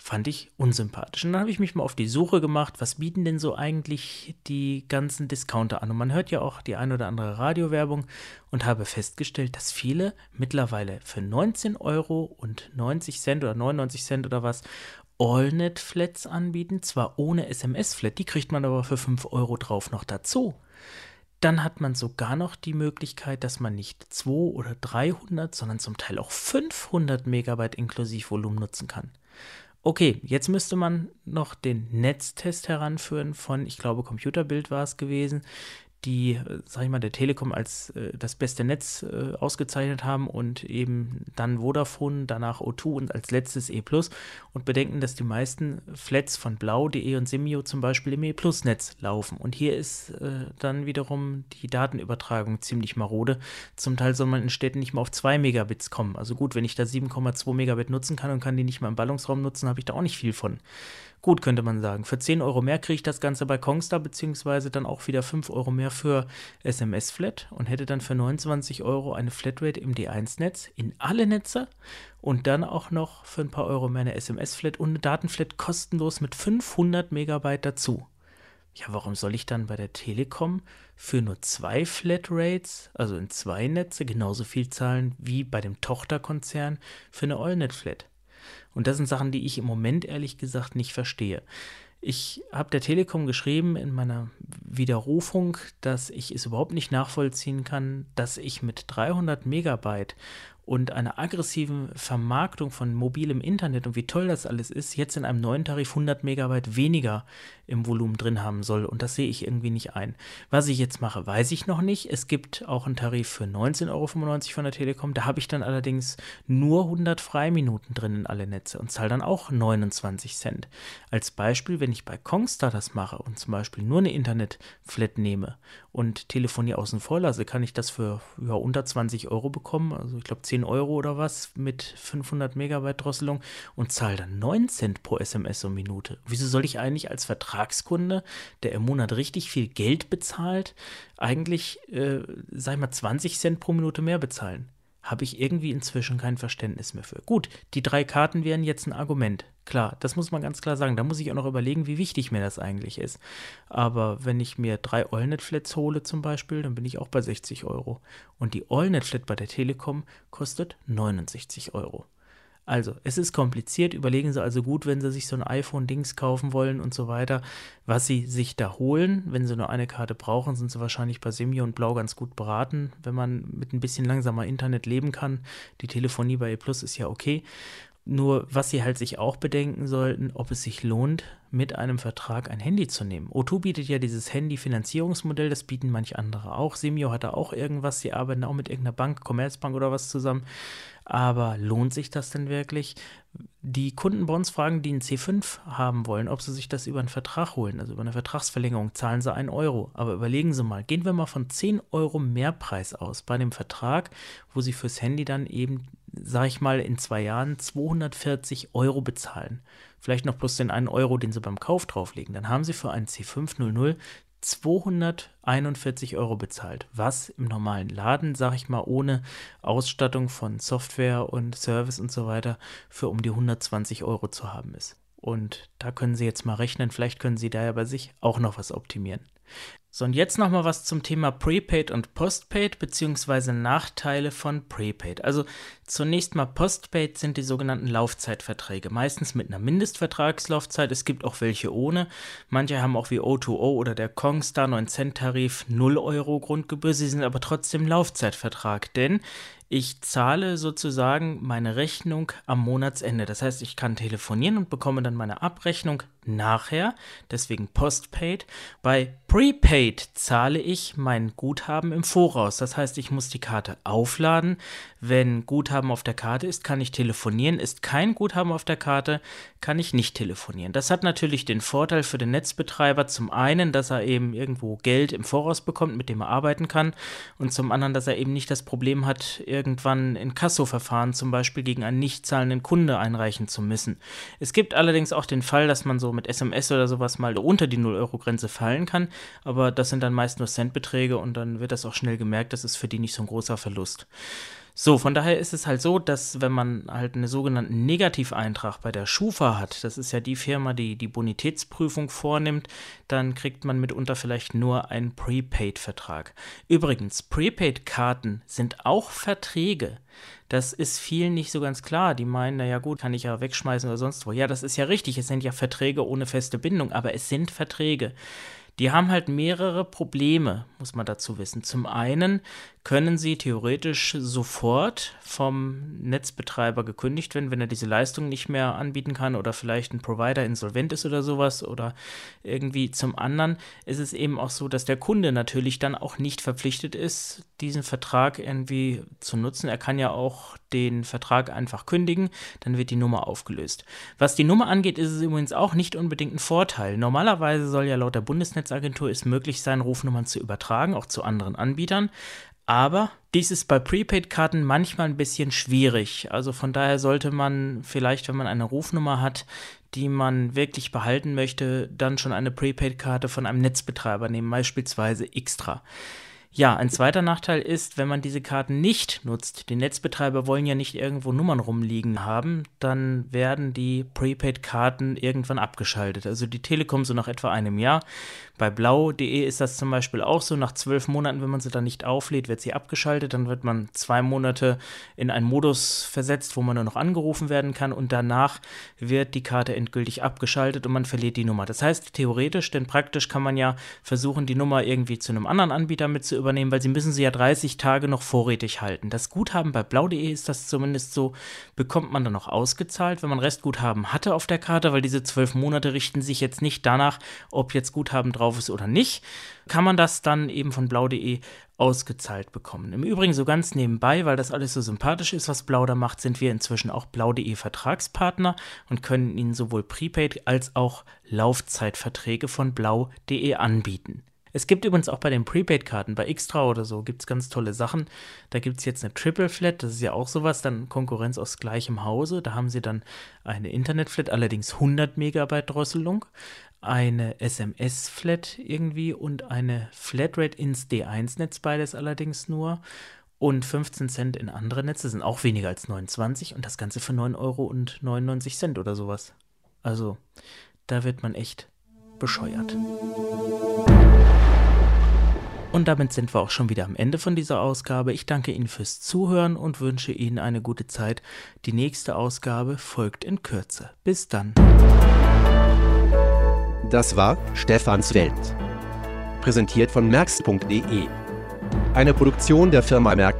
Fand ich unsympathisch. Und dann habe ich mich mal auf die Suche gemacht, was bieten denn so eigentlich die ganzen Discounter an? Und man hört ja auch die ein oder andere Radiowerbung und habe festgestellt, dass viele mittlerweile für 19,90 € oder 99 € oder was AllNet-Flats anbieten, zwar ohne SMS-Flat, die kriegt man aber für 5 € drauf noch dazu. Dann hat man sogar noch die Möglichkeit, dass man nicht 200 oder 300, sondern zum Teil auch 500 Megabyte inklusive Volumen nutzen kann. Okay, jetzt müsste man noch den Netztest heranführen von, ich glaube, Computerbild war es gewesen, die, sag ich mal, der Telekom als das beste Netz ausgezeichnet haben und eben dann Vodafone, danach O2 und als letztes E-Plus und bedenken, dass die meisten Flats von Blau.de und Simyo zum Beispiel im E-Plus-Netz laufen. Und hier ist dann wiederum die Datenübertragung ziemlich marode. Zum Teil soll man in Städten nicht mal auf 2 Megabits kommen. Also gut, wenn ich da 7,2 Megabit nutzen kann und kann die nicht mal im Ballungsraum nutzen, habe ich da auch nicht viel von. Gut, könnte man sagen, für 10 € mehr kriege ich das Ganze bei congstar, beziehungsweise dann auch wieder 5 € mehr für SMS-Flat und hätte dann für 29 € eine Flatrate im D1-Netz in alle Netze und dann auch noch für ein paar Euro mehr eine SMS-Flat und eine Datenflat kostenlos mit 500 Megabyte dazu. Ja, warum soll ich dann bei der Telekom für nur 2 Flatrates, also in 2 Netze, genauso viel zahlen wie bei dem Tochterkonzern für eine AllNet-Flat? Und das sind Sachen, die ich im Moment ehrlich gesagt nicht verstehe. Ich habe der Telekom geschrieben in meiner Widerrufung, dass ich es überhaupt nicht nachvollziehen kann, dass ich mit 300 Megabyte und einer aggressiven Vermarktung von mobilem Internet und wie toll das alles ist, jetzt in einem neuen Tarif 100 Megabyte weniger im Volumen drin haben soll. Und das sehe ich irgendwie nicht ein. Was ich jetzt mache, weiß ich noch nicht. Es gibt auch einen Tarif für 19,95 € von der Telekom. Da habe ich dann allerdings nur 100 Freiminuten drin in alle Netze und zahle dann auch 29 Cent. Als Beispiel, wenn ich bei congstar das mache und zum Beispiel nur eine Internet-Flat nehme und Telefonie außen vor lasse, kann ich das für unter 20 € bekommen. Also ich glaube 10 € oder was mit 500 Megabyte Drosselung und zahle dann 9 Cent pro SMS und Minute. Wieso soll ich eigentlich als Vertragskunde, der im Monat richtig viel Geld bezahlt, eigentlich, sag ich mal, 20 Cent pro Minute mehr bezahlen? Habe ich irgendwie inzwischen kein Verständnis mehr für. Gut, die 3 Karten wären jetzt ein Argument. Klar, das muss man ganz klar sagen. Da muss ich auch noch überlegen, wie wichtig mir das eigentlich ist. Aber wenn ich mir 3 AllNet-Flats hole zum Beispiel, dann bin ich auch bei 60 €. Und die AllNet-Flat bei der Telekom kostet 69 €. Also, es ist kompliziert. Überlegen Sie also gut, wenn Sie sich so ein iPhone-Dings kaufen wollen und so weiter, was Sie sich da holen. Wenn Sie nur eine Karte brauchen, sind Sie wahrscheinlich bei Simyo und Blau ganz gut beraten, wenn man mit ein bisschen langsamer Internet leben kann. Die Telefonie bei E-Plus ist ja okay. Nur, was Sie halt sich auch bedenken sollten, ob es sich lohnt, mit einem Vertrag ein Handy zu nehmen. O2 bietet ja dieses Handy-Finanzierungsmodell, das bieten manch andere auch. Simyo hat da auch irgendwas, sie arbeiten auch mit irgendeiner Bank, Commerzbank oder was zusammen. Aber lohnt sich das denn wirklich? Die Kunden bei uns fragen, die einen C5 haben wollen, ob sie sich das über einen Vertrag holen, also über eine Vertragsverlängerung, zahlen sie 1 €. Aber überlegen Sie mal, gehen wir mal von 10 € Mehrpreis aus bei dem Vertrag, wo Sie fürs Handy dann eben, sag ich mal, in 2 Jahren 240 € bezahlen. Vielleicht noch plus den 1 €, den Sie beim Kauf drauflegen. Dann haben Sie für einen C500 241 € bezahlt, was im normalen Laden, sag ich mal, ohne Ausstattung von Software und Service und so weiter für um die 120 € zu haben ist. Und da können Sie jetzt mal rechnen, vielleicht können Sie da ja bei sich auch noch was optimieren. So, und jetzt nochmal was zum Thema Prepaid und Postpaid bzw. Nachteile von Prepaid. Also zunächst mal Postpaid sind die sogenannten Laufzeitverträge, meistens mit einer Mindestvertragslaufzeit. Es gibt auch welche ohne. Manche haben auch wie O2O oder der congstar 9 Cent Tarif 0 € Grundgebühr. Sie sind aber trotzdem Laufzeitvertrag, denn Ich zahle sozusagen meine Rechnung am Monatsende. Das heißt, ich kann telefonieren und bekomme dann meine Abrechnung nachher, deswegen Postpaid. Bei Prepaid zahle ich mein Guthaben im Voraus. Das heißt, ich muss die Karte aufladen. Wenn Guthaben auf der Karte ist, kann ich telefonieren. Ist kein Guthaben auf der Karte, kann ich nicht telefonieren. Das hat natürlich den Vorteil für den Netzbetreiber. Zum einen, dass er eben irgendwo Geld im Voraus bekommt, mit dem er arbeiten kann. Und zum anderen, dass er eben nicht das Problem hat, irgendwann Inkassoverfahren zum Beispiel gegen einen nicht zahlenden Kunde einreichen zu müssen. Es gibt allerdings auch den Fall, dass man so mit SMS oder sowas mal unter die 0-Euro-Grenze fallen kann, aber das sind dann meist nur Centbeträge und dann wird das auch schnell gemerkt, das ist für die nicht so ein großer Verlust. So, von daher ist es halt so, dass wenn man halt einen sogenannten Negativeintrag bei der Schufa hat, das ist ja die Firma, die die Bonitätsprüfung vornimmt, dann kriegt man mitunter vielleicht nur einen Prepaid-Vertrag. Übrigens, Prepaid-Karten sind auch Verträge. Das ist vielen nicht so ganz klar. Die meinen, naja gut, kann ich ja wegschmeißen oder sonst wo. Ja, das ist ja richtig, es sind ja Verträge ohne feste Bindung, aber es sind Verträge. Die haben halt mehrere Probleme, muss man dazu wissen. Zum einen können sie theoretisch sofort vom Netzbetreiber gekündigt werden, wenn er diese Leistung nicht mehr anbieten kann oder vielleicht ein Provider insolvent ist oder sowas oder irgendwie. Zum anderen ist es eben auch so, dass der Kunde natürlich dann auch nicht verpflichtet ist, diesen Vertrag irgendwie zu nutzen. Er kann ja auch den Vertrag einfach kündigen, dann wird die Nummer aufgelöst. Was die Nummer angeht, ist es übrigens auch nicht unbedingt ein Vorteil. Normalerweise soll ja laut der Bundesnetzagentur es möglich sein, Rufnummern zu übertragen, auch zu anderen Anbietern. Aber dies ist bei Prepaid-Karten manchmal ein bisschen schwierig. Also von daher sollte man vielleicht, wenn man eine Rufnummer hat, die man wirklich behalten möchte, dann schon eine Prepaid-Karte von einem Netzbetreiber nehmen, beispielsweise extra. Ja, ein zweiter Nachteil ist, wenn man diese Karten nicht nutzt, die Netzbetreiber wollen ja nicht irgendwo Nummern rumliegen haben, dann werden die Prepaid-Karten irgendwann abgeschaltet. Also die Telekom so nach etwa einem Jahr. Bei Blau.de ist das zum Beispiel auch so, nach 12 Monaten, wenn man sie dann nicht auflädt, wird sie abgeschaltet, dann wird man 2 Monate in einen Modus versetzt, wo man nur noch angerufen werden kann und danach wird die Karte endgültig abgeschaltet und man verliert die Nummer. Das heißt theoretisch, denn praktisch kann man ja versuchen, die Nummer irgendwie zu einem anderen Anbieter mit zu übernehmen, weil sie müssen sie ja 30 Tage noch vorrätig halten. Das Guthaben bei blau.de ist das zumindest so, bekommt man dann noch ausgezahlt, wenn man Restguthaben hatte auf der Karte, weil diese 12 Monate richten sich jetzt nicht danach, ob jetzt Guthaben drauf ist oder nicht, kann man das dann eben von blau.de ausgezahlt bekommen. Im Übrigen so ganz nebenbei, weil das alles so sympathisch ist, was Blau da macht, sind wir inzwischen auch Blau.de Vertragspartner und können ihnen sowohl Prepaid als auch Laufzeitverträge von Blau.de anbieten. Es gibt übrigens auch bei den Prepaid-Karten, bei extra oder so, gibt es ganz tolle Sachen. Da gibt es jetzt eine Triple Flat, das ist ja auch sowas, dann Konkurrenz aus gleichem Hause. Da haben sie dann eine Internet-Flat, allerdings 100 Megabyte Drosselung, eine SMS-Flat irgendwie und eine Flatrate ins D1-Netz, beides allerdings nur. Und 15 Cent in andere Netze sind auch weniger als 29 und das Ganze für 9,99 € oder sowas. Also, da wird man echt bescheuert. Und damit sind wir auch schon wieder am Ende von dieser Ausgabe. Ich danke Ihnen fürs Zuhören und wünsche Ihnen eine gute Zeit. Die nächste Ausgabe folgt in Kürze. Bis dann. Das war Stephans Welt. Präsentiert von merks.de. Eine Produktion der Firma Merck.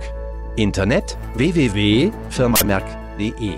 Internet www.firmamerk.de.